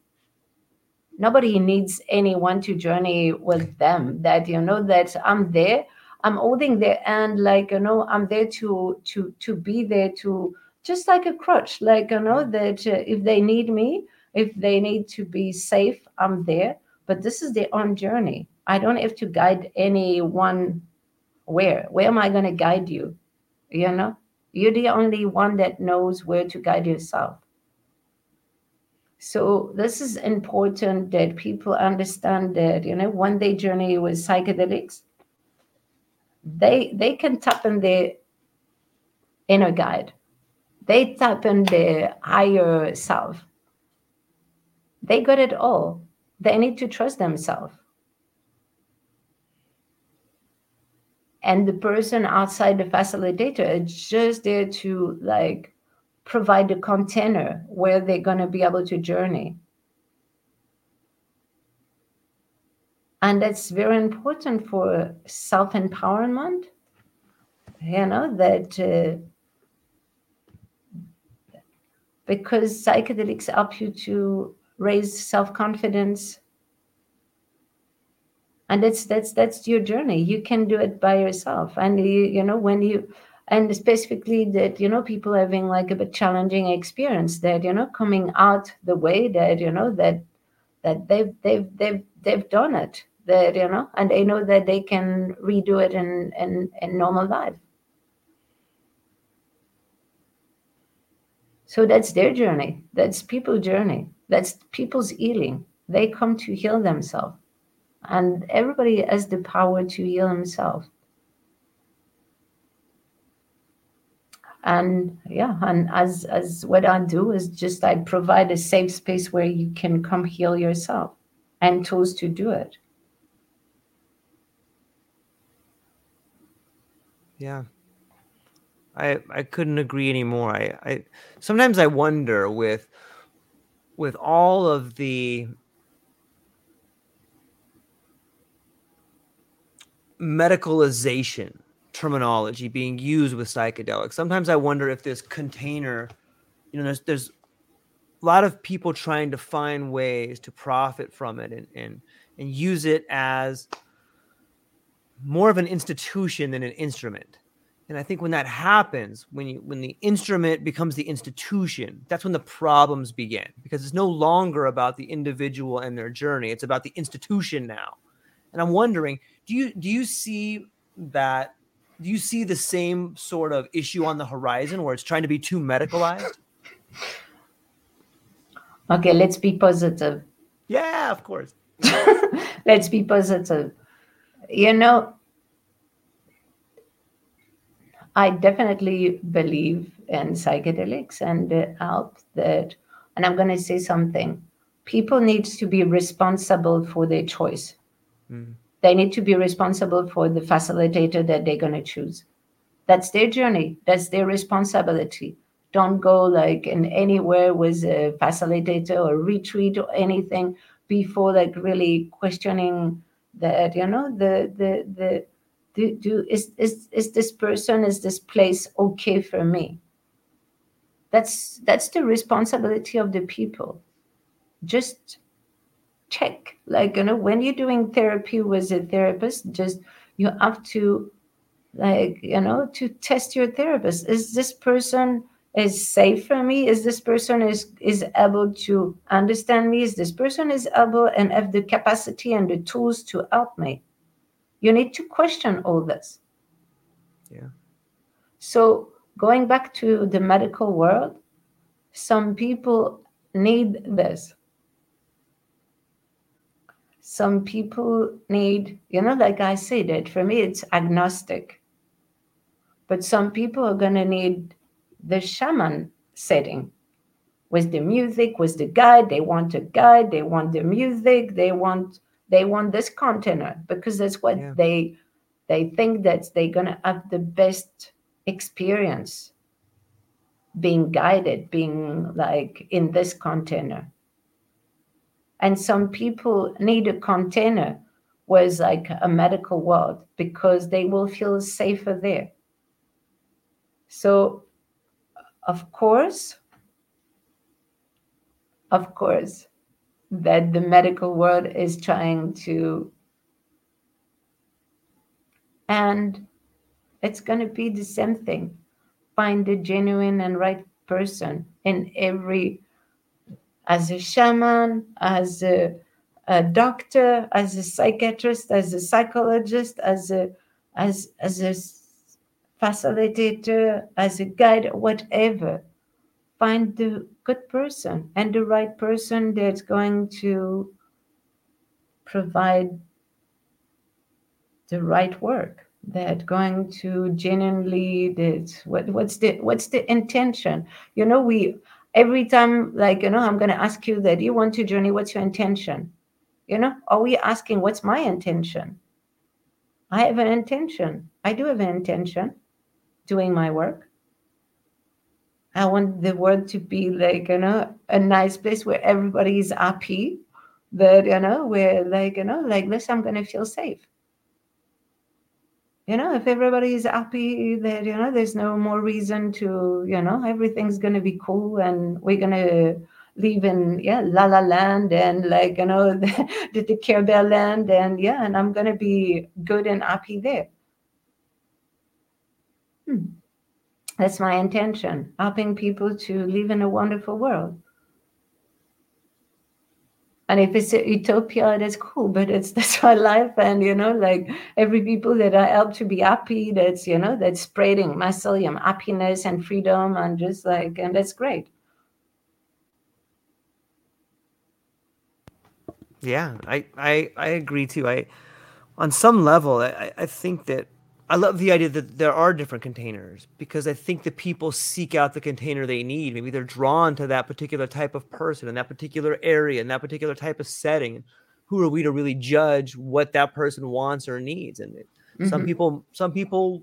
Nobody needs anyone to journey with them, that, you know, that I'm there. I'm holding there, and like, you know, I'm there to to to be there, to just like a crutch, like, you know, that uh, if they need me, if they need to be safe, I'm there. But this is their own journey. I don't have to guide anyone. Where? Where am I going to guide you? You know, you're the only one that knows where to guide yourself. So this is important that people understand that, you know, when they journey with psychedelics, They they can tap in their inner guide. They tap in their higher self. They got it all. They need to trust themselves. And the person outside the facilitator is just there to like provide the container where they're going to be able to journey. And that's very important for self-empowerment, you know, that uh, because psychedelics help you to raise self-confidence. And that's that's that's your journey. You can do it by yourself. And, you, you know, when you, and specifically that, you know, people having like a bit challenging experience that, you know, coming out the way that, you know, that that they've, they've, they've, they've done it. That, you know, and they know that they can redo it in, in, in normal life. So that's their journey. That's people's journey. That's people's healing. They come to heal themselves. And everybody has the power to heal himself. And yeah, and as, as what I do is just I provide a safe space where you can come heal yourself and tools to do it. Yeah. I I couldn't agree anymore. I, I sometimes I wonder with with all of the medicalization terminology being used with psychedelics. Sometimes I wonder if this container, you know, there's there's a lot of people trying to find ways to profit from it and and, and use it as more of an institution than an instrument. And I think when that happens, when you, when the instrument becomes the institution, that's when the problems begin, because it's no longer about the individual and their journey. It's about the institution now. And I'm wondering, do you do you see that? Do you see the same sort of issue on the horizon where it's trying to be too medicalized? Okay, let's be positive. Yeah, of course. Let's be positive. You know, I definitely believe in psychedelics and the help that, and I'm going to say something, people need to be responsible for their choice. Mm. They need to be responsible for the facilitator that they're going to choose. That's their journey. That's their responsibility. Don't go like in anywhere with a facilitator or retreat or anything before like really questioning that, you know, the, the, the, Do, do is, is is this person, is this place okay for me? That's that's the responsibility of the people. Just check. Like, you know, when you're doing therapy with a therapist, just you have to, like, you know, to test your therapist. Is this person is safe for me? Is this person is, is able to understand me? Is this person is able and have the capacity and the tools to help me? You need to question all this. Yeah. So going back to the medical world, some people need this. Some people need, you know, like I say that for me, it's agnostic. But some people are going to need the shaman setting with the music, with the guide. They want a guide. They want the music. They want... They want this container because that's what yeah. they they think that they're going to have the best experience being guided, being like in this container. And some people need a container with like a medical world because they will feel safer there. So, of course, of course, that the medical world is trying to, and it's going to be the same thing. Find the genuine and right person in every, as a shaman, as a, a doctor, as a psychiatrist, as a psychologist, as a as as a facilitator, as a guide, whatever. Find the good person and the right person that's going to provide the right work. That's going to genuinely. That's what, what's the what's the intention? You know, we every time like you know, I'm going to ask you that you want to journey. What's your intention? You know, are we asking what's my intention? I have an intention. I do have an intention, doing my work. I want the world to be like, you know, a nice place where everybody is happy, but, you know, where like, you know, like this, I'm going to feel safe. You know, if everybody is happy, that, you know, there's no more reason to, you know, everything's going to be cool and we're going to live in, yeah, La La Land and like, you know, the, the, the Care Bear Land and yeah, and I'm going to be good and happy there. Hmm. That's my intention, helping people to live in a wonderful world. And if it's a utopia, that's cool, but it's that's my life. And, you know, like every people that I help to be happy, that's, you know, that's spreading mycelium, happiness and freedom and just like, and that's great. Yeah, I, I, I agree too. I, on some level, I, I think that I love the idea that there are different containers, because I think that people seek out the container they need. Maybe they're drawn to that particular type of person in that particular area in that particular type of setting. Who are we to really judge what that person wants or needs? And mm-hmm. some people, some people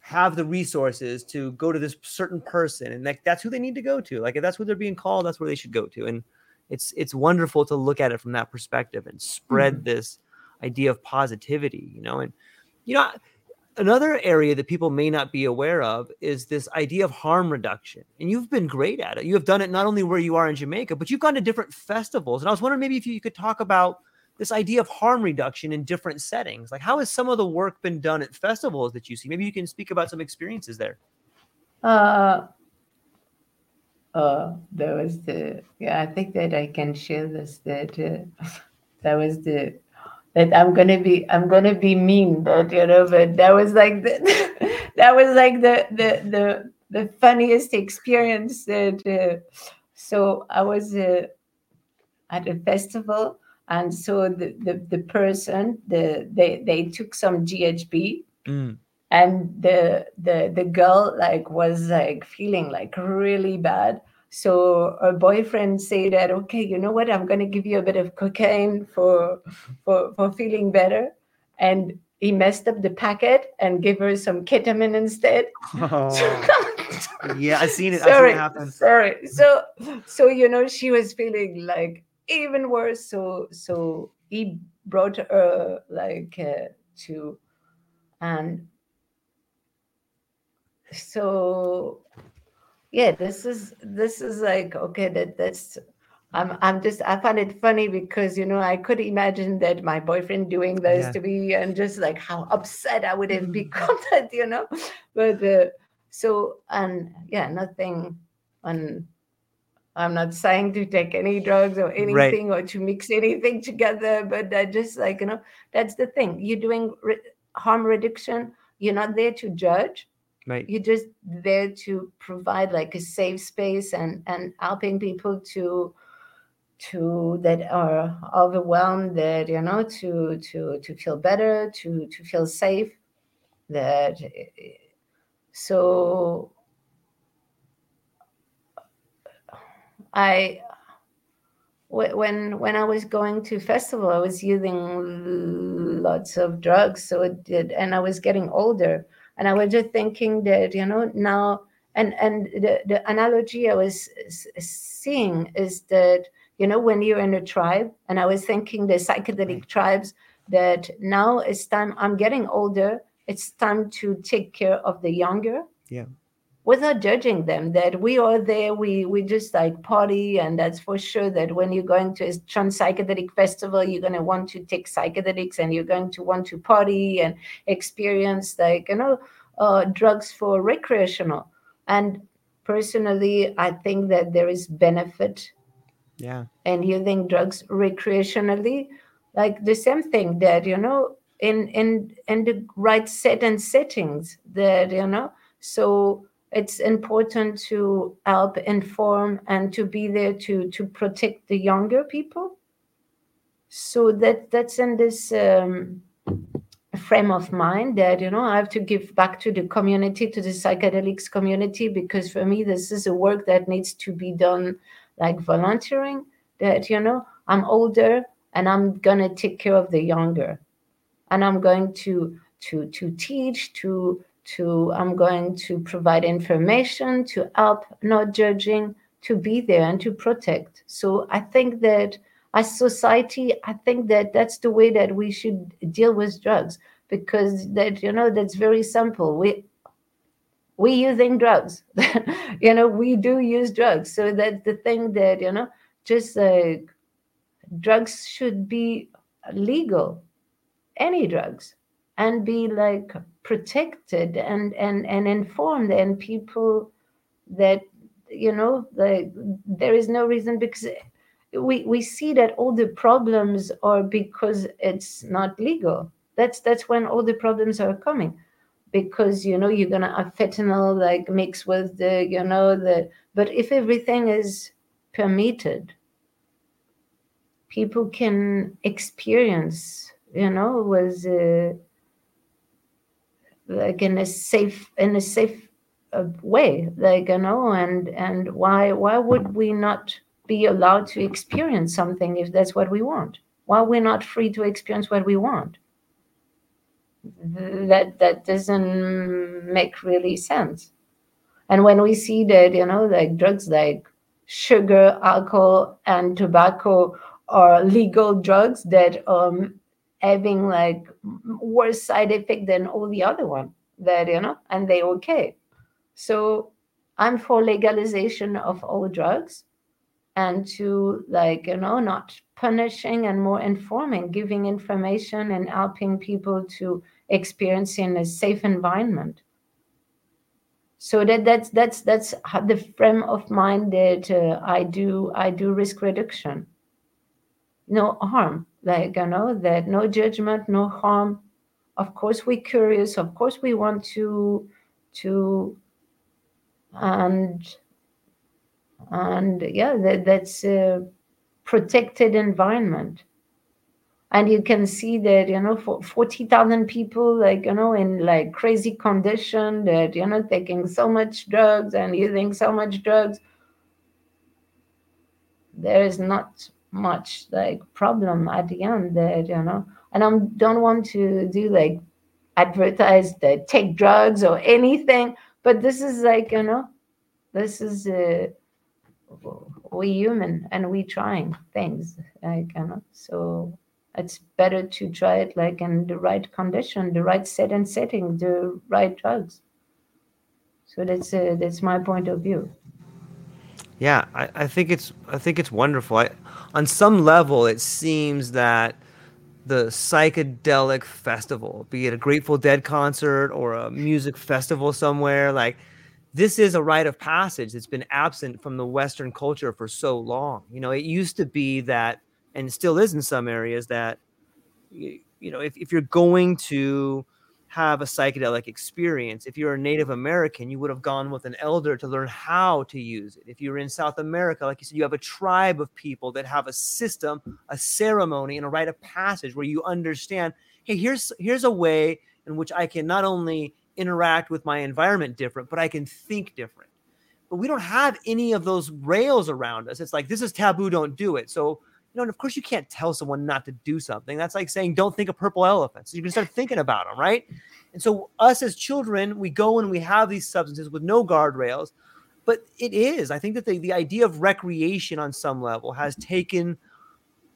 have the resources to go to this certain person, and like, that's who they need to go to. Like, if that's what they're being called, that's where they should go to. And it's, it's wonderful to look at it from that perspective and spread mm-hmm. this idea of positivity, you know, and, you know, another area that people may not be aware of is this idea of harm reduction. And you've been great at it. You have done it not only where you are in Jamaica, but you've gone to different festivals. And I was wondering maybe if you could talk about this idea of harm reduction in different settings. Like, how has some of the work been done at festivals that you see? Maybe you can speak about some experiences there. Uh, uh, that was the, yeah, I think that I can share this, that uh, that was the, that I'm gonna be, I'm gonna be mean, but you know, but that was like the, that was like the, the, the, the funniest experience. That uh, so I was uh, at a festival, and so the, the, the person, the they, they took some G H B, mm. and the the the girl like was like feeling like really bad. So her boyfriend said that, okay, you know what? I'm going to give you a bit of cocaine for, for for feeling better. And he messed up the packet and gave her some ketamine instead. Oh. yeah, I've seen it. Sorry, I've seen it happen. Sorry. So, so, you know, she was feeling like even worse. So, so he brought her like uh, to, and so... Yeah, this is this is like, okay, that that's I'm I'm just I find it funny because, you know, I could imagine that my boyfriend doing this yeah. to me, and just like how upset I would have become that, you know, but uh, so and yeah, nothing on. I'm not saying to take any drugs or anything right. or to mix anything together, but I just like, you know, that's the thing. You're doing re- harm reduction. You're not there to judge. Right. You're just there to provide like a safe space and, and helping people to to that are overwhelmed, that, you know, to to to feel better, to to feel safe. That so I when when I was going to festival, I was using lots of drugs, so it did, and I was getting older. And I was just thinking that, you know, now, and, and the, the analogy I was seeing is that, you know, when you're in a tribe, and I was thinking the psychedelic tribes, that now it's time, I'm getting older, it's time to take care of the younger. Yeah. Without judging them, that we are there, we we just like party, and that's for sure that when you're going to a trans psychedelic festival, you're going to want to take psychedelics, and you're going to want to party and experience like, you know, uh, drugs for recreational. And personally, I think that there is benefit. Yeah. And using drugs recreationally, like the same thing that, you know, in in in the right set and settings that, you know, so. It's important to help inform and to be there to, to protect the younger people. So that that's in this um, frame of mind that, you know, I have to give back to the community, to the psychedelics community, because for me, this is a work that needs to be done like volunteering, that, you know, I'm older and I'm going to take care of the younger. And I'm going to to to teach, to... to I'm going to provide information, to help, not judging, to be there and to protect. So I think that as society, I think that that's the way that we should deal with drugs, because that, you know, that's very simple. We we using drugs, you know, we do use drugs. So that's the thing that, you know, just uh, drugs should be legal, any drugs. And be like protected and, and, and informed, and people that, you know, like there is no reason, because we, we see that all the problems are because it's not legal. That's that's when all the problems are coming, because, you know, you're going to have fentanyl like mixed with the, you know, the, but if everything is permitted, people can experience, you know, was uh, like in a safe in a safe way, like, you know, and and why why would we not be allowed to experience something if that's what we want? Why are we not free to experience what we want? That that doesn't make really sense. And when we see that, you know, like drugs like sugar, alcohol, and tobacco are legal drugs that um having like worse side effect than all the other one, that, you know, and they okay. So I'm for legalization of all drugs and to, like, you know, not punishing and more informing, giving information and helping people to experience in a safe environment. So that that's that's that's the frame of mind that uh, I do I do risk reduction. No harm, like, you know, that no judgment, no harm. Of course we're curious, of course we want to to and and yeah, that, that's a protected environment. And you can see that, you know, for forty thousand people, like, you know, in like crazy condition, that, you know, taking so much drugs and using so much drugs, there is not much like problem at the end, that, you know. And I don't want to do like advertise that take drugs or anything, but this is like, you know, this is uh, we human and we trying things, like, you know, so it's better to try it like in the right condition, the right set and setting, the right drugs. So that's uh, that's my point of view. Yeah, I, I think it's I think it's wonderful. I, on some level, it seems that the psychedelic festival, be it a Grateful Dead concert or a music festival somewhere, like, this is a rite of passage that's been absent from the Western culture for so long. You know, it used to be that, and it still is in some areas, that, you, you know, if, if you're going to have a psychedelic experience, if you're a Native American, you would have gone with an elder to learn how to use it. If you're in South America, like you said, you have a tribe of people that have a system, a ceremony, and a rite of passage where you understand, hey, here's here's a way in which I can not only interact with my environment different, but I can think different. But we don't have any of those rails around us. It's like, this is taboo, don't do it. So, you know, and of course you can't tell someone not to do something. That's like saying, don't think of purple elephants. So you can start thinking about them, right? And so us as children, we go and we have these substances with no guardrails, but it is, I think that the, the idea of recreation on some level has taken,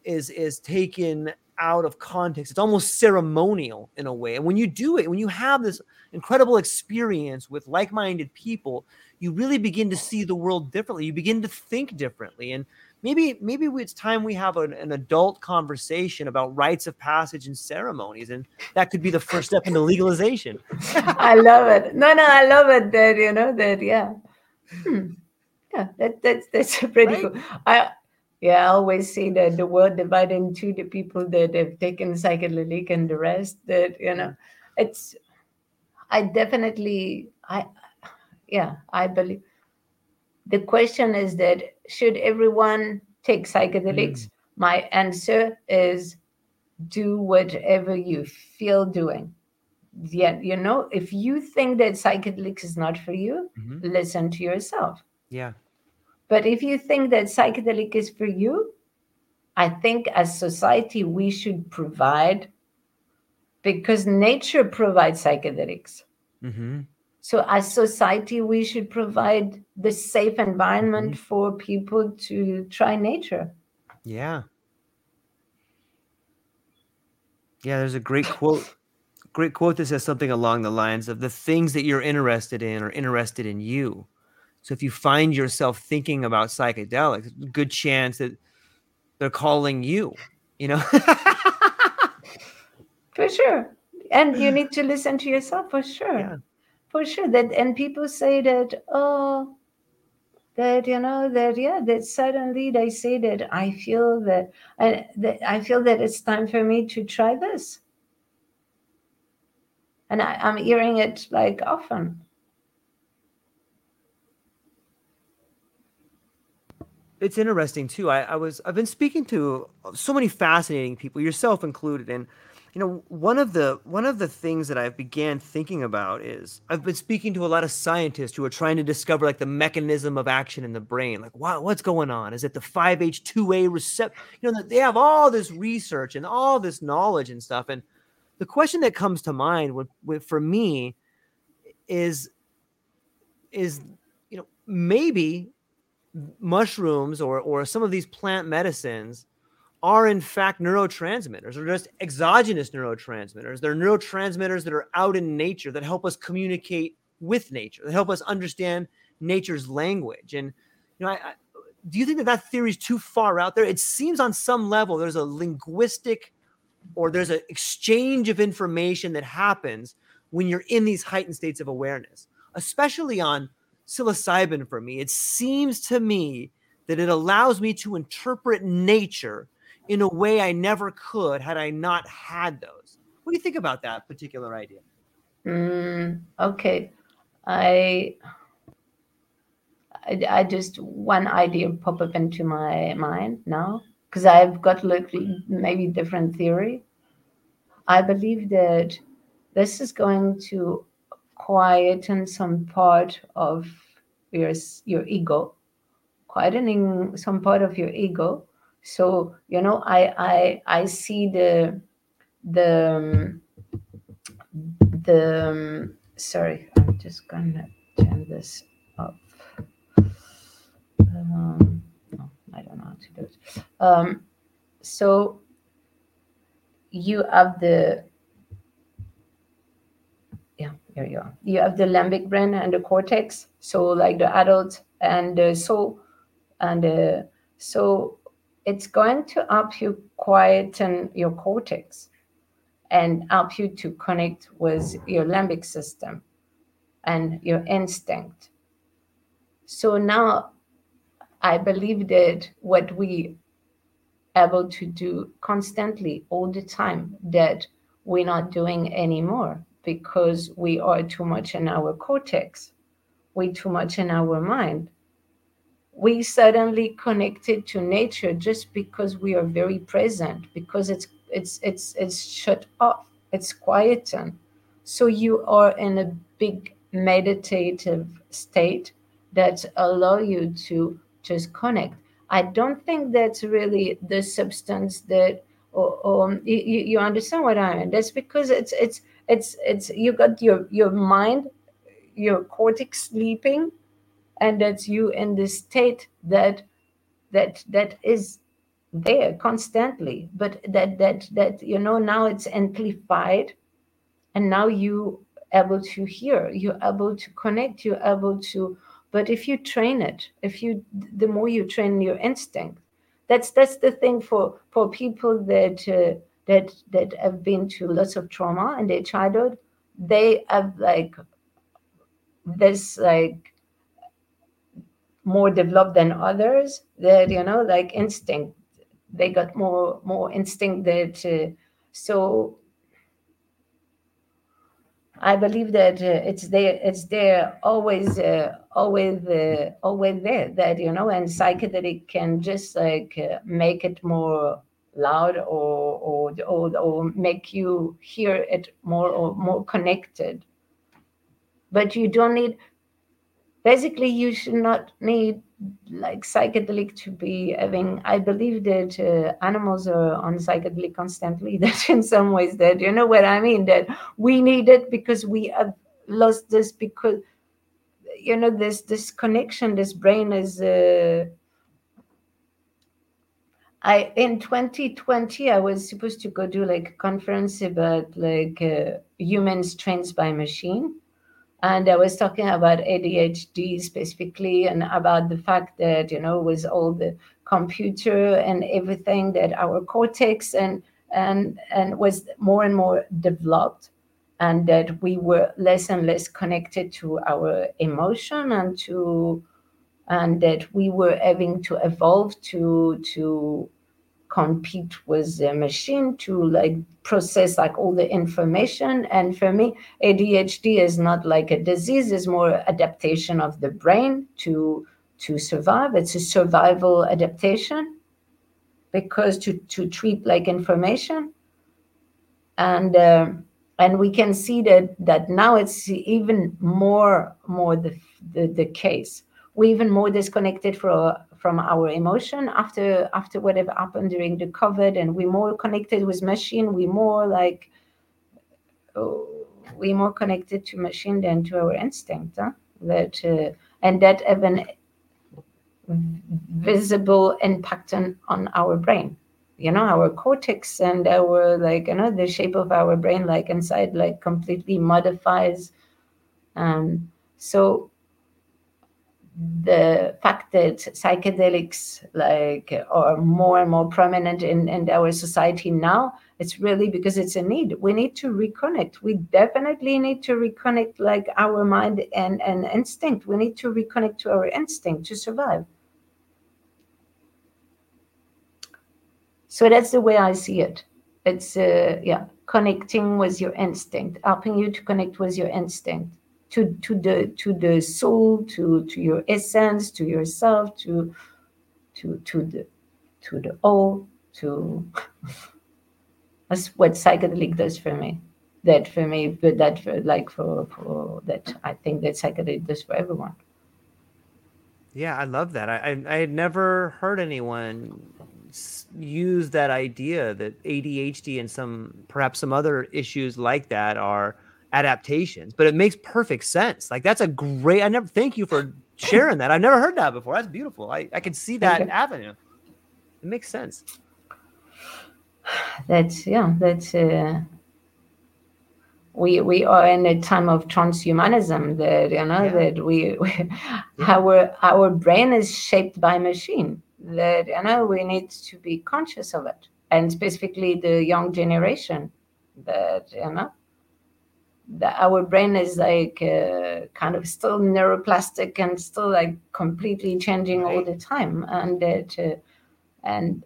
is, is taken out of context. It's almost ceremonial in a way. And when you do it, when you have this incredible experience with like-minded people, you really begin to see the world differently. You begin to think differently. And maybe, maybe it's time we have an, an adult conversation about rites of passage and ceremonies. And that could be the first step into legalization. I love it. No, no, I love it that, you know, that, yeah. Hmm. Yeah, that, that's, that's pretty right? Cool. I, Yeah, I always say that the world divided into the people that have taken psychedelic and the rest, that, you know, it's, I definitely, I, yeah, I believe. The question is that, should everyone take psychedelics? Mm. My answer is, do whatever you feel doing. Yeah, you know, if you think that psychedelics is not for you, mm-hmm. listen to yourself. Yeah. But if you think that psychedelic is for you, I think as society, we should provide, because nature provides psychedelics. Mm-hmm. So as society, we should provide the safe environment mm-hmm. for people to try nature. Yeah. Yeah, there's a great quote. Great quote that says something along the lines of, the things that you're interested in are interested in you. So if you find yourself thinking about psychedelics, good chance that they're calling you, you know? For sure. And you need to listen to yourself, for sure. Yeah. For sure. That, and people say that, oh, that, you know, that, yeah, that suddenly they say that I feel that, I, that I feel that it's time for me to try this. And I, I'm hearing it like often. it's interesting too. I, I was I've been speaking to so many fascinating people, yourself included, and you know one of the one of the things that I've began thinking about is I've been speaking to a lot of scientists who are trying to discover like the mechanism of action in the brain, like wow, what's going on? Is it the five H two A receptor? You know, they have all this research and all this knowledge and stuff, and the question that comes to mind with, with, for me is, is, you know, maybe mushrooms or, or some of these plant medicines are in fact neurotransmitters, or just exogenous neurotransmitters. They're neurotransmitters that are out in nature that help us communicate with nature, that help us understand nature's language. And, you know, I, I, do you think that that theory is too far out there? It seems on some level there's a linguistic or there's an exchange of information that happens when you're in these heightened states of awareness, especially on psilocybin for me. It seems to me that it allows me to interpret nature in a way I never could had I not had those. What do you think about that particular idea? Mm, okay. I, I, I just, one idea popped up into my mind now, because I've got literally maybe different theory. I believe that this is going to quieten some part of your your ego, quietening some part of your ego. So you know, I I I see the the the sorry, I'm just gonna turn this up. Um, I don't know how to do it. Um, so you have the, yeah, here you are. You have the limbic brain and the cortex. So like the adult and the soul. And the, so it's going to help you quieten your cortex and help you to connect with your limbic system and your instinct. So now, I believe that what we able to do constantly all the time that we're not doing anymore because we are too much in our cortex, we're too much in our mind. We suddenly connected to nature just because we are very present, because it's it's it's it's shut off, it's quietened. So you are in a big meditative state that allow you to just connect. I don't think that's really the substance that, or, or you, you understand what I mean. That's because it's it's it's it's you got your your mind, your cortex sleeping, and that's you in this state that that that is there constantly. But that that that you know now it's amplified, and now you able to hear, you're able to connect, you're able to. But if you train it, if you, the more you train your instinct, that's that's the thing for, for people that uh, that that have been to lots of trauma in their childhood, they have like this like more developed than others. That you know like instinct, they got more more instinct that uh, so. I believe that uh, it's there. It's there always, uh, always, uh, always there. That you know, and psychedelic can just like uh, make it more loud, or or, or or make you hear it more or more connected. But you don't need. Basically, you should not need like psychedelic to be having. I believe that uh, animals are on psychedelic constantly. That in some ways, that you know what I mean. That we need it because we have lost this, because you know this this connection. This brain is. Uh, I in twenty twenty I was supposed to go do like a conference about like uh, humans trained by machine. And I was talking about A D H D specifically, and about the fact that, you know, with all the computer and everything, that our cortex and and and was more and more developed, and that we were less and less connected to our emotion, and to and that we were having to evolve to to compete with the machine to like process like all the information. And for me, A D H D is not like a disease, it's more adaptation of the brain to to survive. It's a survival adaptation, because to, to treat like information. And uh, and we can see that that now it's even more more the the, the case. We're even more disconnected from from our emotion after after whatever happened during the COVID, and we're more connected with machine. We're more like oh, we more connected to machine than to our instinct. Huh? That uh, and that have an visible impact on, on our brain. You know, our cortex and our, like, you know, the shape of our brain, like inside, like completely modifies. Um, so the fact that psychedelics, like, are more and more prominent in, in our society now, it's really because it's a need. We need to reconnect. We definitely need to reconnect, like, our mind and, and instinct. We need to reconnect to our instinct to survive. So that's the way I see it. It's, uh, yeah, connecting with your instinct, helping you to connect with your instinct, to to the to the soul, to, to your essence, to yourself, to to to the to the all. To that's what psychedelic does for me. That for me, but that for, like for, for that, I think that psychedelic does for everyone. Yeah, I love that. I I, I had never heard anyone use that idea that A D H D and some perhaps some other issues like that are adaptations, but it makes perfect sense. Like, that's a great, I never, thank you for sharing that. I've never heard that before. That's beautiful. I, I can see that okay. avenue. It makes sense. That's, yeah, that's, uh, we, we are in a time of transhumanism that, you know, yeah. that we, we yeah. our, our brain is shaped by machine. That, you know, we need to be conscious of it, and specifically the young generation. That, you know, that our brain is like uh, kind of still neuroplastic and still like completely changing all the time, and that, uh, and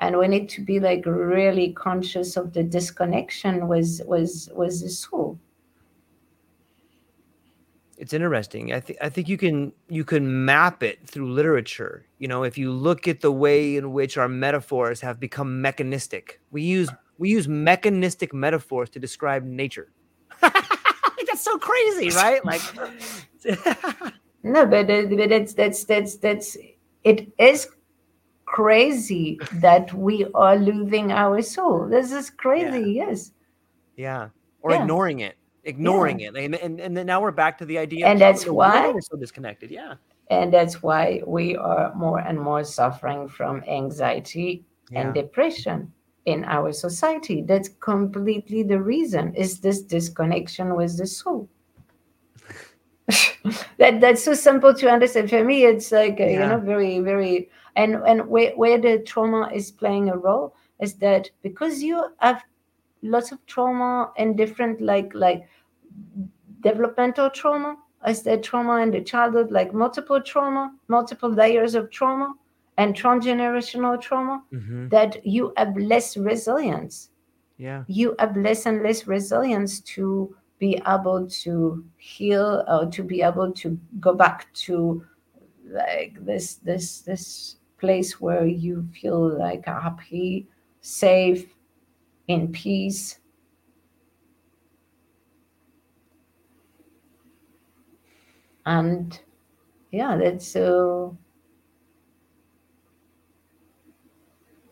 and we need to be like really conscious of the disconnection with with with the soul. It's interesting. I think I think you can you can map it through literature. You know, if you look at the way in which our metaphors have become mechanistic, we use we use mechanistic metaphors to describe nature. That's so crazy, right? Like, no, but but that's that's that's that's it is crazy that we are losing our soul. This is crazy. Yeah. Yes. Yeah, or yeah. ignoring it. ignoring yeah. it and, and and then now we're back to the idea and of that's why we're so disconnected. Yeah, and that's why we are more and more suffering from anxiety yeah. and depression in our society. That's completely the reason, is this disconnection with the soul. that that's so simple to understand. For me, it's like a, yeah. you know, very very and and where, where the trauma is playing a role is that because you have lots of trauma and different like like developmental trauma, as the trauma in the childhood, like multiple trauma, multiple layers of trauma, and transgenerational trauma, mm-hmm. that you have less resilience. Yeah, you have less and less resilience to be able to heal or to be able to go back to like this this this place where you feel like happy, safe, in peace. And yeah, that's so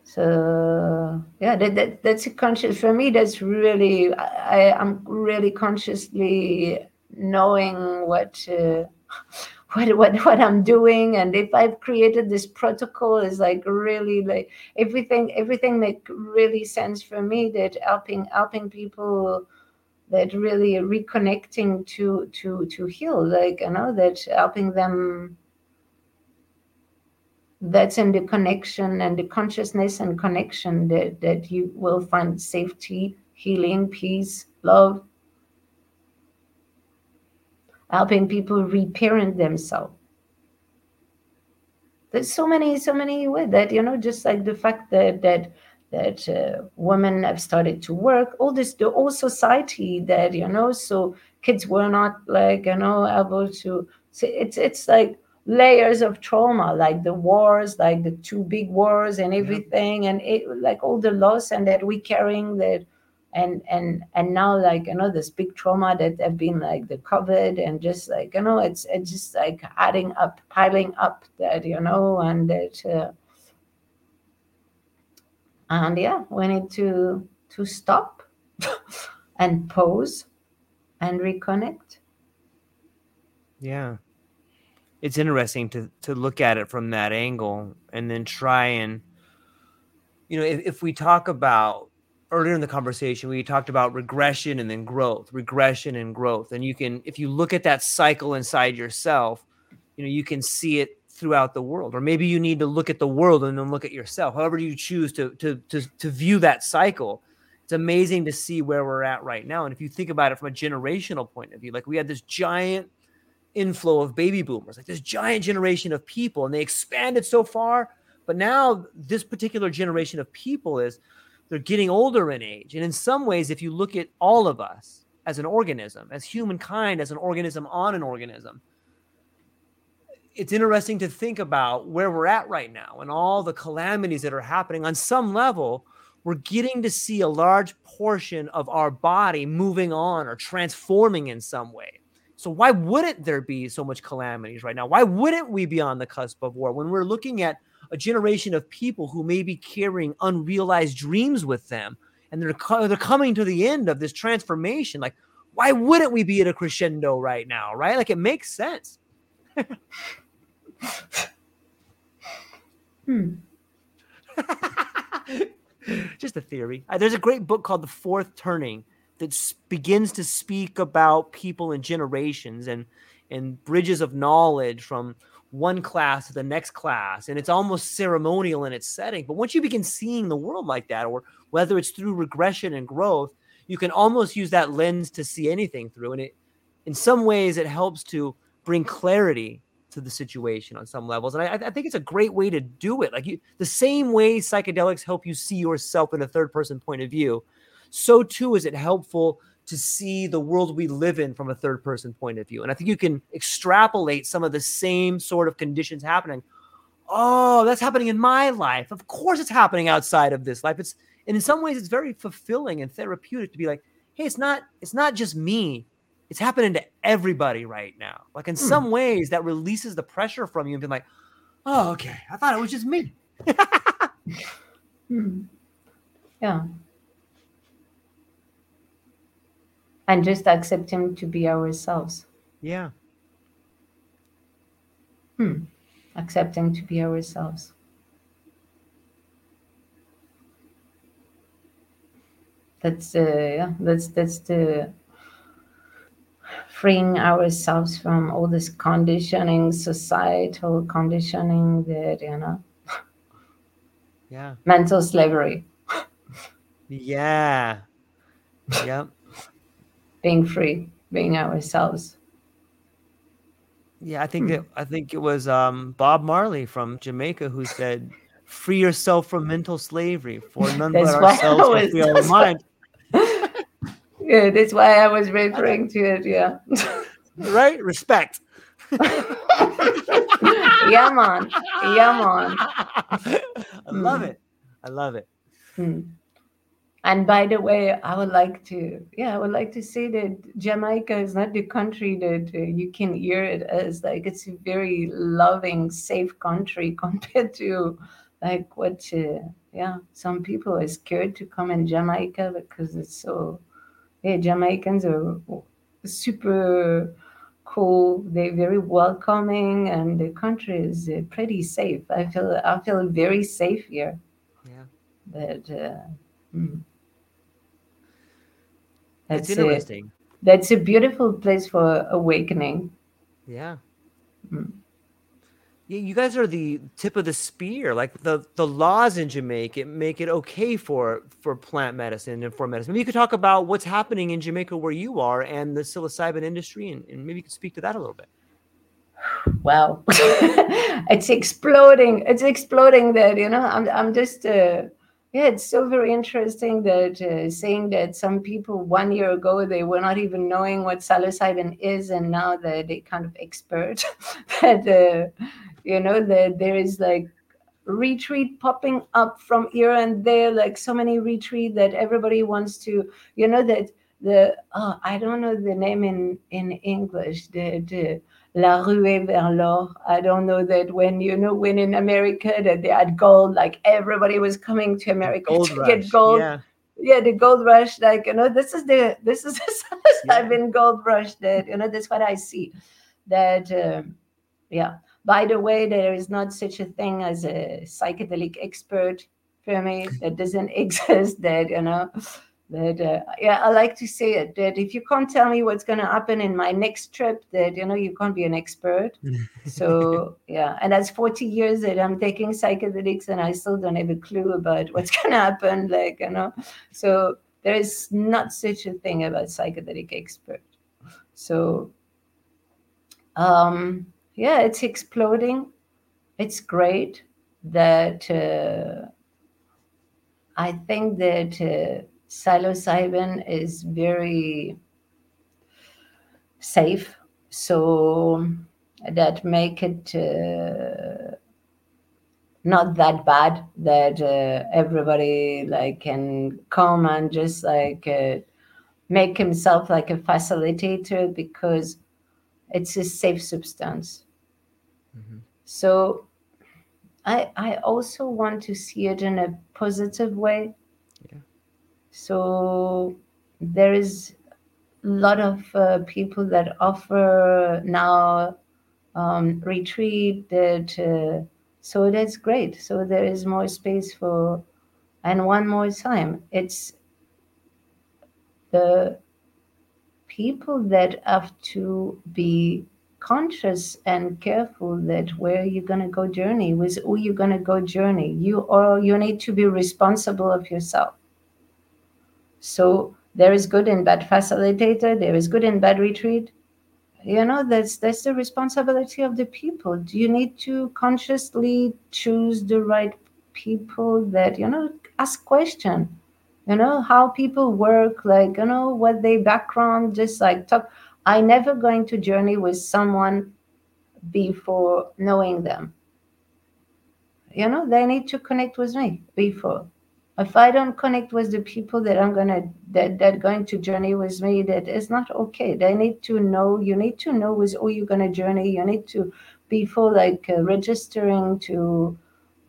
so yeah, that, that that's a conscious, for me that's really I am really consciously knowing what uh, What, what what I'm doing, and if I've created this protocol, is like really like everything everything make really sense for me. That helping helping people, that really reconnecting to to to heal, like, you know, that helping them. That's in the connection and the consciousness and connection that that you will find safety, healing, peace, love. Helping people reparent themselves. There's so many, so many ways that, you know, just like the fact that that that uh, women have started to work, all this, the whole society that, you know, so kids were not like, you know, able to. So it's it's like layers of trauma, like the wars, like the two big wars and everything, yeah. and it, like all the loss and that we carrying that, and and and now like you know this big trauma that have been like the COVID and just like you know it's it's just like adding up, piling up that you know and that uh, and yeah we need to to stop and pause and reconnect. Yeah. It's interesting to, to look at it from that angle and then try and, you know, if, if we talk about earlier in the conversation, we talked about regression and then growth, regression and growth. And you can, if you look at that cycle inside yourself, you know, you can see it throughout the world, or maybe you need to look at the world and then look at yourself, however you choose to, to, to, to view that cycle. It's amazing to see where we're at right now. And if you think about it from a generational point of view, like we had this giant inflow of baby boomers, like this giant generation of people, and they expanded so far. But now this particular generation of people is they're getting older in age. And in some ways, if you look at all of us as an organism, as humankind, as an organism on an organism, it's interesting to think about where we're at right now and all the calamities that are happening. On some level, we're getting to see a large portion of our body moving on or transforming in some way. So why wouldn't there be so much calamities right now? Why wouldn't we be on the cusp of war when we're looking at a generation of people who may be carrying unrealized dreams with them, and they're co- they're coming to the end of this transformation? Like, why wouldn't we be at a crescendo right now, right? Like, it makes sense. hmm. Just a theory. Uh, there's a great book called The Fourth Turning that begins to speak about people and generations and, and bridges of knowledge from one class to the next class. And it's almost ceremonial in its setting. But once you begin seeing the world like that, or whether it's through regression and growth, you can almost use that lens to see anything through. And it, in some ways, it helps to bring clarity to the situation on some levels. And I, I think it's a great way to do it. Like you, the same way psychedelics help you see yourself in a third person point of view, so too is it helpful to see the world we live in from a third person point of view. And I think you can extrapolate some of the same sort of conditions happening. Oh, that's happening in my life. Of course it's happening outside of this life. It's, and in some ways it's very fulfilling and therapeutic to be like, hey, it's not, it's not just me. It's happening to everybody right now. Like in hmm. some ways that releases the pressure from you and being like, oh, okay. I thought it was just me. hmm. Yeah. And just accept him to be ourselves. Yeah. Hmm. Accepting to be ourselves. That's uh, yeah. That's that's the freeing ourselves from all this conditioning, societal conditioning. That you know. Yeah. Mental slavery. Yeah. Yep. Being free, being ourselves. Yeah, I think hmm. that I think it was um, Bob Marley from Jamaica who said, "Free yourself from mental slavery, for none but ourselves are free our mind." Yeah, that's why I was referring to it. Yeah, right. Respect. yeah, man. Yeah, man. I love mm. it. I love it. Hmm. And by the way, I would like to, yeah, I would like to say that Jamaica is not the country that uh, you can hear it as. Like, it's a very loving, safe country compared to, like, what, uh, yeah, some people are scared to come in Jamaica because it's so, yeah, Jamaicans are super cool. They're very welcoming, and the country is uh, pretty safe. I feel, I feel very safe here. Yeah. But, uh, mm. That's it's interesting. A, that's a beautiful place for awakening. Yeah. Mm. Yeah, you guys are the tip of the spear. Like the, the laws in Jamaica make it okay for, for plant medicine and for medicine. Maybe you could talk about what's happening in Jamaica where you are and the psilocybin industry, and, and maybe you could speak to that a little bit. Wow. It's exploding. It's exploding there, you know. I'm I'm just... Uh, Yeah, it's so very interesting that uh, saying that some people one year ago, they were not even knowing what psilocybin is, and now they're, they're kind of expert. That, uh, you know, that there is like retreat popping up from here and there, like so many retreat that everybody wants to, you know, that the, oh, I don't know the name in, in English, the, the La Ruée vers l'Or. I don't know that when, you know, when in America that they had gold, like everybody was coming to America gold to rush. Get gold. Yeah. yeah, the gold rush. Like, you know, this is the, this is the psilocybin yeah. gold rush that, you know, that's what I see. That, um, yeah. By the way, there is not such a thing as a psychedelic expert for me. That doesn't exist, that, you know. But uh, yeah, I like to say it, that if you can't tell me what's going to happen in my next trip, that, you know, you can't be an expert. So, yeah. And that's forty years that I'm taking psychedelics and I still don't have a clue about what's going to happen. Like, you know, so there is not such a thing about psychedelic expert. So, um, yeah, it's exploding. It's great that uh, I think that... Uh, psilocybin is very safe, so that make it uh, not that bad, that uh, everybody like can come and just like uh, make himself like a facilitator, because it's a safe substance. Mm-hmm. So I I also want to see it in a positive way. So there is a lot of uh, people that offer now um, retreat that, uh, so that's great. So there is more space for, and one more time, it's the people that have to be conscious and careful that where you're going to go journey, with who you're going to go journey. You or you need to be responsible of yourself. So there is good and bad facilitator, there is good and bad retreat. You know, that's that's the responsibility of the people. You need to consciously choose the right people that, you know, ask questions, you know, how people work, like, you know, what their background, just like talk. I'm never going to journey with someone before knowing them. You know, they need to connect with me before. If I don't connect with the people that I'm gonna that that going to journey with me, that is not okay. They need to know. You need to know with who you're gonna journey. You need to before like uh, registering to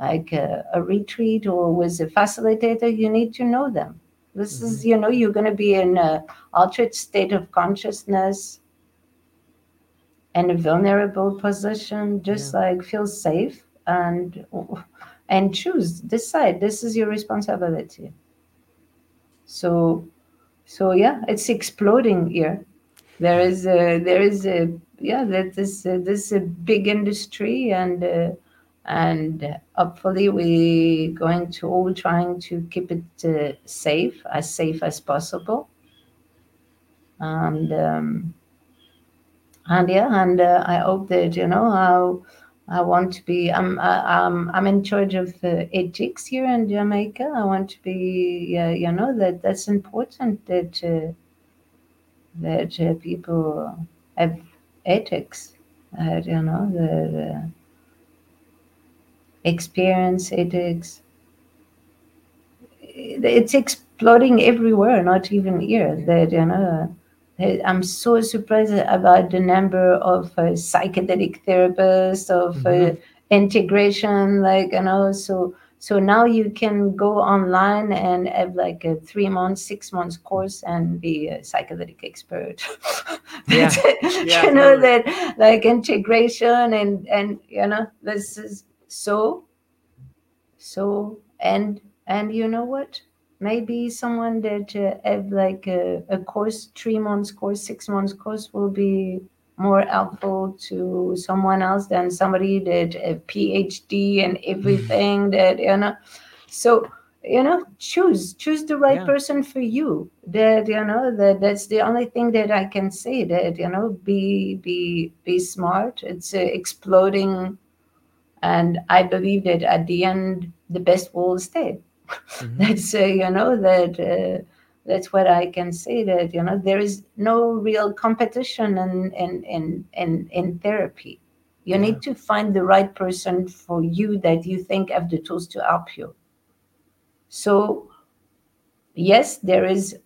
like uh, a retreat or with a facilitator. You need to know them. This mm-hmm. is you know you're gonna be in an altered state of consciousness and a vulnerable position. Just yeah. like feel safe and. Oh, and choose, decide, this is your responsibility. So, so yeah, it's exploding here. There is a, there is a, yeah, that is a, this is a big industry, and uh, and hopefully we going to all trying to keep it uh, safe, as safe as possible. And, um, and yeah, and uh, I hope that, you know, how, I want to be, I'm I'm, I'm in charge of uh, ethics here in Jamaica. I want to be, uh, you know, that that's important that uh, that uh, people have ethics, uh, you know, the, the experience ethics. It's exploding everywhere, not even here, that, you know. I'm so surprised about the number of uh, psychedelic therapists, of mm-hmm. uh, integration, like, you know, so, so now you can go online and have like a three month, six months course and be a psychedelic expert. Yeah. yeah, you know, totally. That like integration and, and, you know, this is so, so, and, and you know what? Maybe someone that uh, have like a, a course, three months course, six months course will be more helpful to someone else than somebody that have a PhD and everything that, you know. So, you know, choose, choose the right yeah. person for you. That, you know, that that's the only thing that I can say that, you know, be, be, be smart. It's uh, exploding. And I believe that at the end, the best will stay. Mm-hmm. That's uh, you know that uh, that's what I can say. That you know there is no real competition in in in in, in therapy. You yeah. need to find the right person for you that you think have the tools to help you. So yes, there is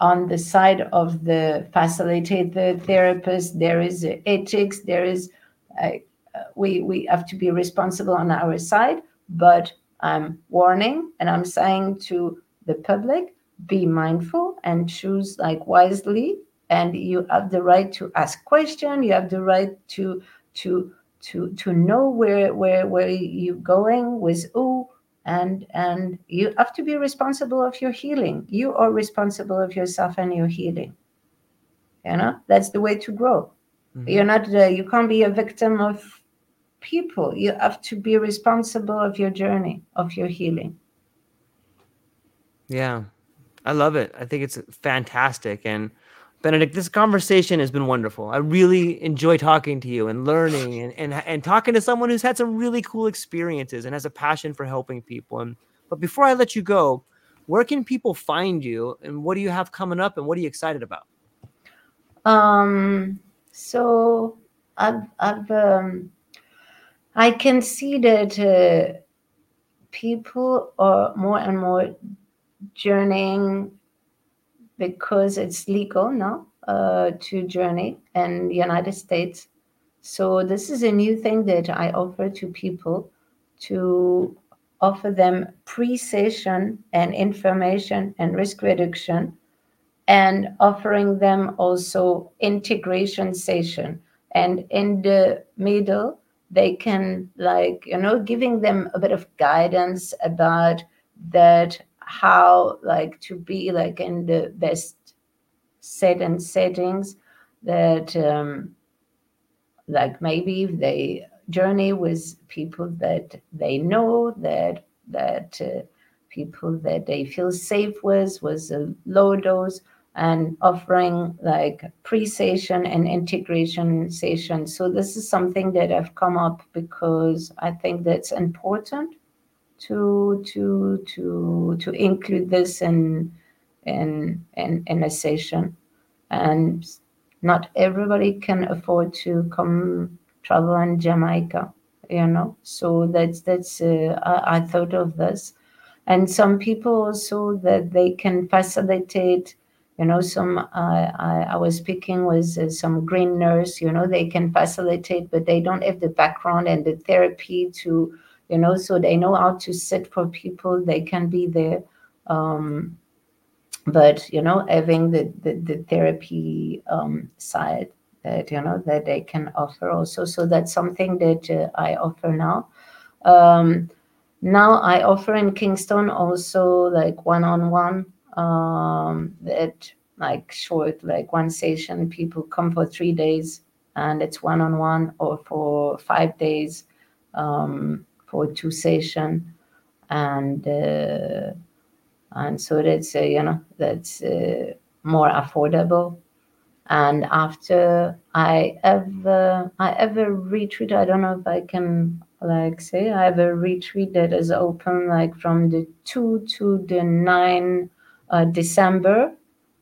on the side of the facilitator, therapist, there is ethics. There is uh, we we have to be responsible on our side, but I'm warning and I'm saying to the public, be mindful and choose like wisely. And you have the right to ask questions. You have the right to to to to know where where where you're going with who, and and you have to be responsible of your healing. You are responsible of yourself and your healing. You know, that's the way to grow. Mm-hmm. You're not uh, you can't be a victim of people. You have to be responsible of your journey, of your healing. Yeah, I love it. I think it's fantastic. And Bénédicte, this conversation has been wonderful. I really enjoy talking to you and learning and, and and talking to someone who's had some really cool experiences and has a passion for helping people. And but before I let you go, where can people find you and what do you have coming up and what are you excited about? Um. So I've I've um. I can see that uh, people are more and more journeying because it's legal now uh, to journey in the United States. So this is a new thing that I offer to people, to offer them pre-session and information and risk reduction, and offering them also integration session. And in the middle, they can, like, you know, giving them a bit of guidance about that, how, like, to be, like, in the best set and settings that, um, like, maybe if they journey with people that they know, that, that uh, people that they feel safe with, with a low dose, and offering like pre-session and integration session. So this is something that I've come up because I think that's important to to to to include this in in in, in a session. And not everybody can afford to come travel in Jamaica, you know. So that's that's uh, I, I thought of this, and some people also that they can facilitate. You know, some, uh, I, I was speaking with uh, some green nurse, you know, they can facilitate, but they don't have the background and the therapy to, you know, so they know how to sit for people, they can be there. Um, but, you know, having the, the, the therapy um, side that, you know, that they can offer also. So that's something that uh, I offer now. Um, now I offer in Kingston also like one-on-one. Um, that like short, like one session, people come for three days and it's one-on-one, or for five days um, for two session. And, uh, and so that's, uh, you know, that's uh, more affordable. And after I have, uh, I have a retreat, I don't know if I can like say, I have a retreat that is open like from the two to the nine Uh, December,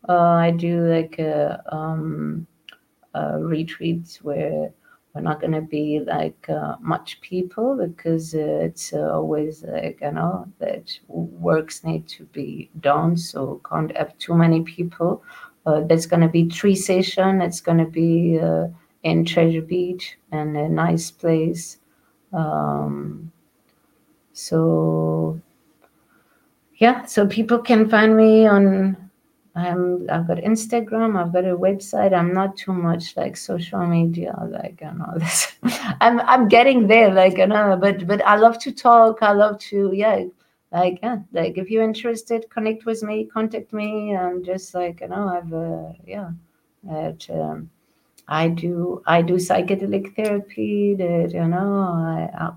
uh, I do like a, um, a retreat where we're not going to be like uh, much people because uh, it's uh, always like, you know, that works need to be done. So can't have too many people. Uh, there's going to be three sessions. It's going to be uh, in Treasure Beach and a nice place. Um, so... Yeah, so people can find me on, I'm, I've got Instagram, I've got a website. I'm not too much like social media, like, you know, this. I'm I'm getting there, like, you know, but, but I love to talk. I love to, yeah, like, yeah, like if you're interested, connect with me, contact me. I'm just like, you know, I've, uh, yeah, that um, I do, I do psychedelic therapy that, you know, I help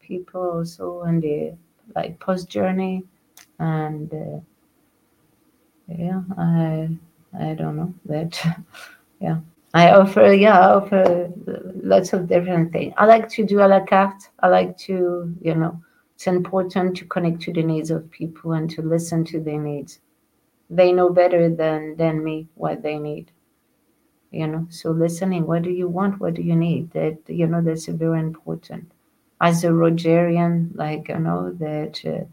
people also in the, like, post-journey. And uh, yeah, I I don't know that. Yeah, I offer yeah I offer lots of different things. I like to do a la carte. I like to you know It's important to connect to the needs of people and to listen to their needs. They know better than, than me what they need. You know, so listening, what do you want? What do you need? That, you know, that's very important. As a Rogerian, like, you know, that uh,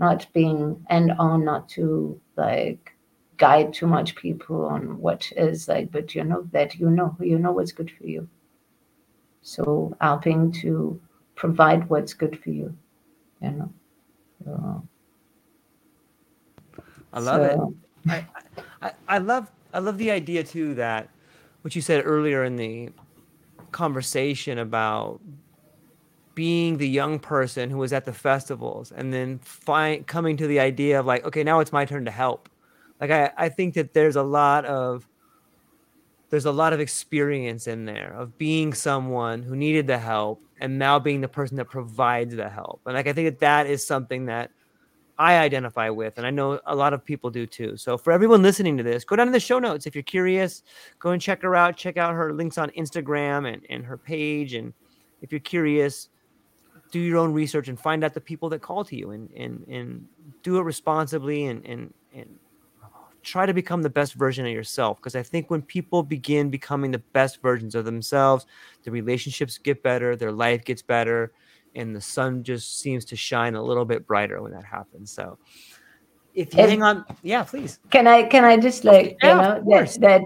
not being and on, not to like guide too much people on what is like, but you know that you know, you know what's good for you. So helping to provide what's good for you, you know. So, I love so. it. I, I I love I love the idea too that what you said earlier in the conversation about being the young person who was at the festivals and then find, coming to the idea of like, okay, now it's my turn to help. Like, I, I think that there's a lot of, there's a lot of experience in there of being someone who needed the help and now being the person that provides the help. And like, I think that that is something that I identify with, and I know a lot of people do too. So for everyone listening to this, go down to the show notes. If you're curious, go and check her out, check out her links on Instagram and, and her page. And if you're curious, do your own research and find out the people that call to you, and, and, and do it responsibly and, and, and try to become the best version of yourself. Because I think when people begin becoming the best versions of themselves, the relationships get better, their life gets better, and the sun just seems to shine a little bit brighter when that happens. So if you if, hang on, yeah, please. Can I, can I just like, yeah, you know, that, that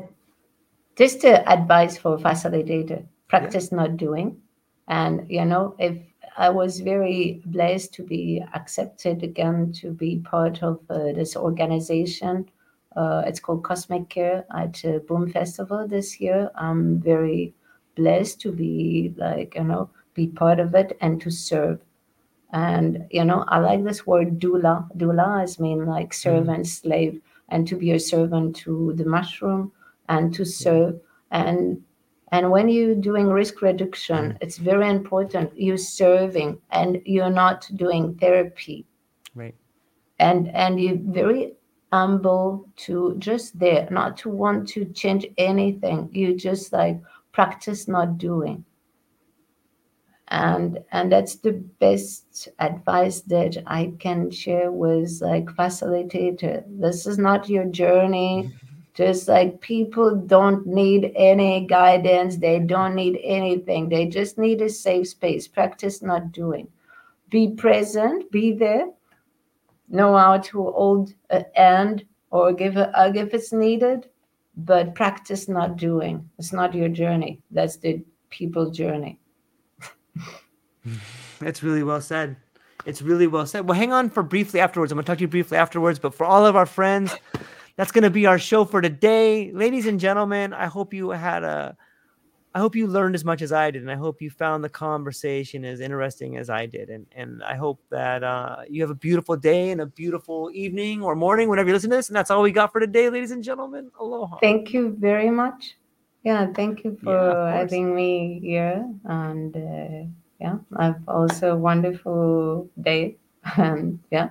just the advice for facilitator, practice yeah. not doing. And, you know, if I was very blessed to be accepted again, to be part of uh, this organization, uh, it's called Cosmic Care at uh, Boom Festival this year. I'm very blessed to be like, you know, be part of it and to serve. And, you know, I like this word doula. Doula is mean like servant, mm-hmm. slave, and to be a servant to the mushroom and to serve. And and when you're doing risk reduction, mm-hmm. it's very important. You're serving and you're not doing therapy. Right. And and you're very humble to just there, not to want to change anything. You just like practice not doing. And and that's the best advice that I can share with like facilitator. This is not your journey. Just like people don't need any guidance. They don't need anything. They just need a safe space. Practice not doing. Be present. Be there. Know how to hold an end or give a hug if it's needed. But practice not doing. It's not your journey. That's the people's journey. That's really well said. It's really well said. Well, hang on for briefly afterwards. I'm going to talk to you briefly afterwards, but for all of our friends, that's going to be our show for today. Ladies and gentlemen, I hope you had a, I hope you learned as much as I did, and I hope you found the conversation as interesting as I did. And and I hope that uh, you have a beautiful day and a beautiful evening or morning whenever you listen to this. And that's all we got for today, ladies and gentlemen. Aloha. Thank you very much. Yeah, thank you for yeah, having me here. And uh, yeah, I've also a wonderful day. Um, yeah.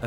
I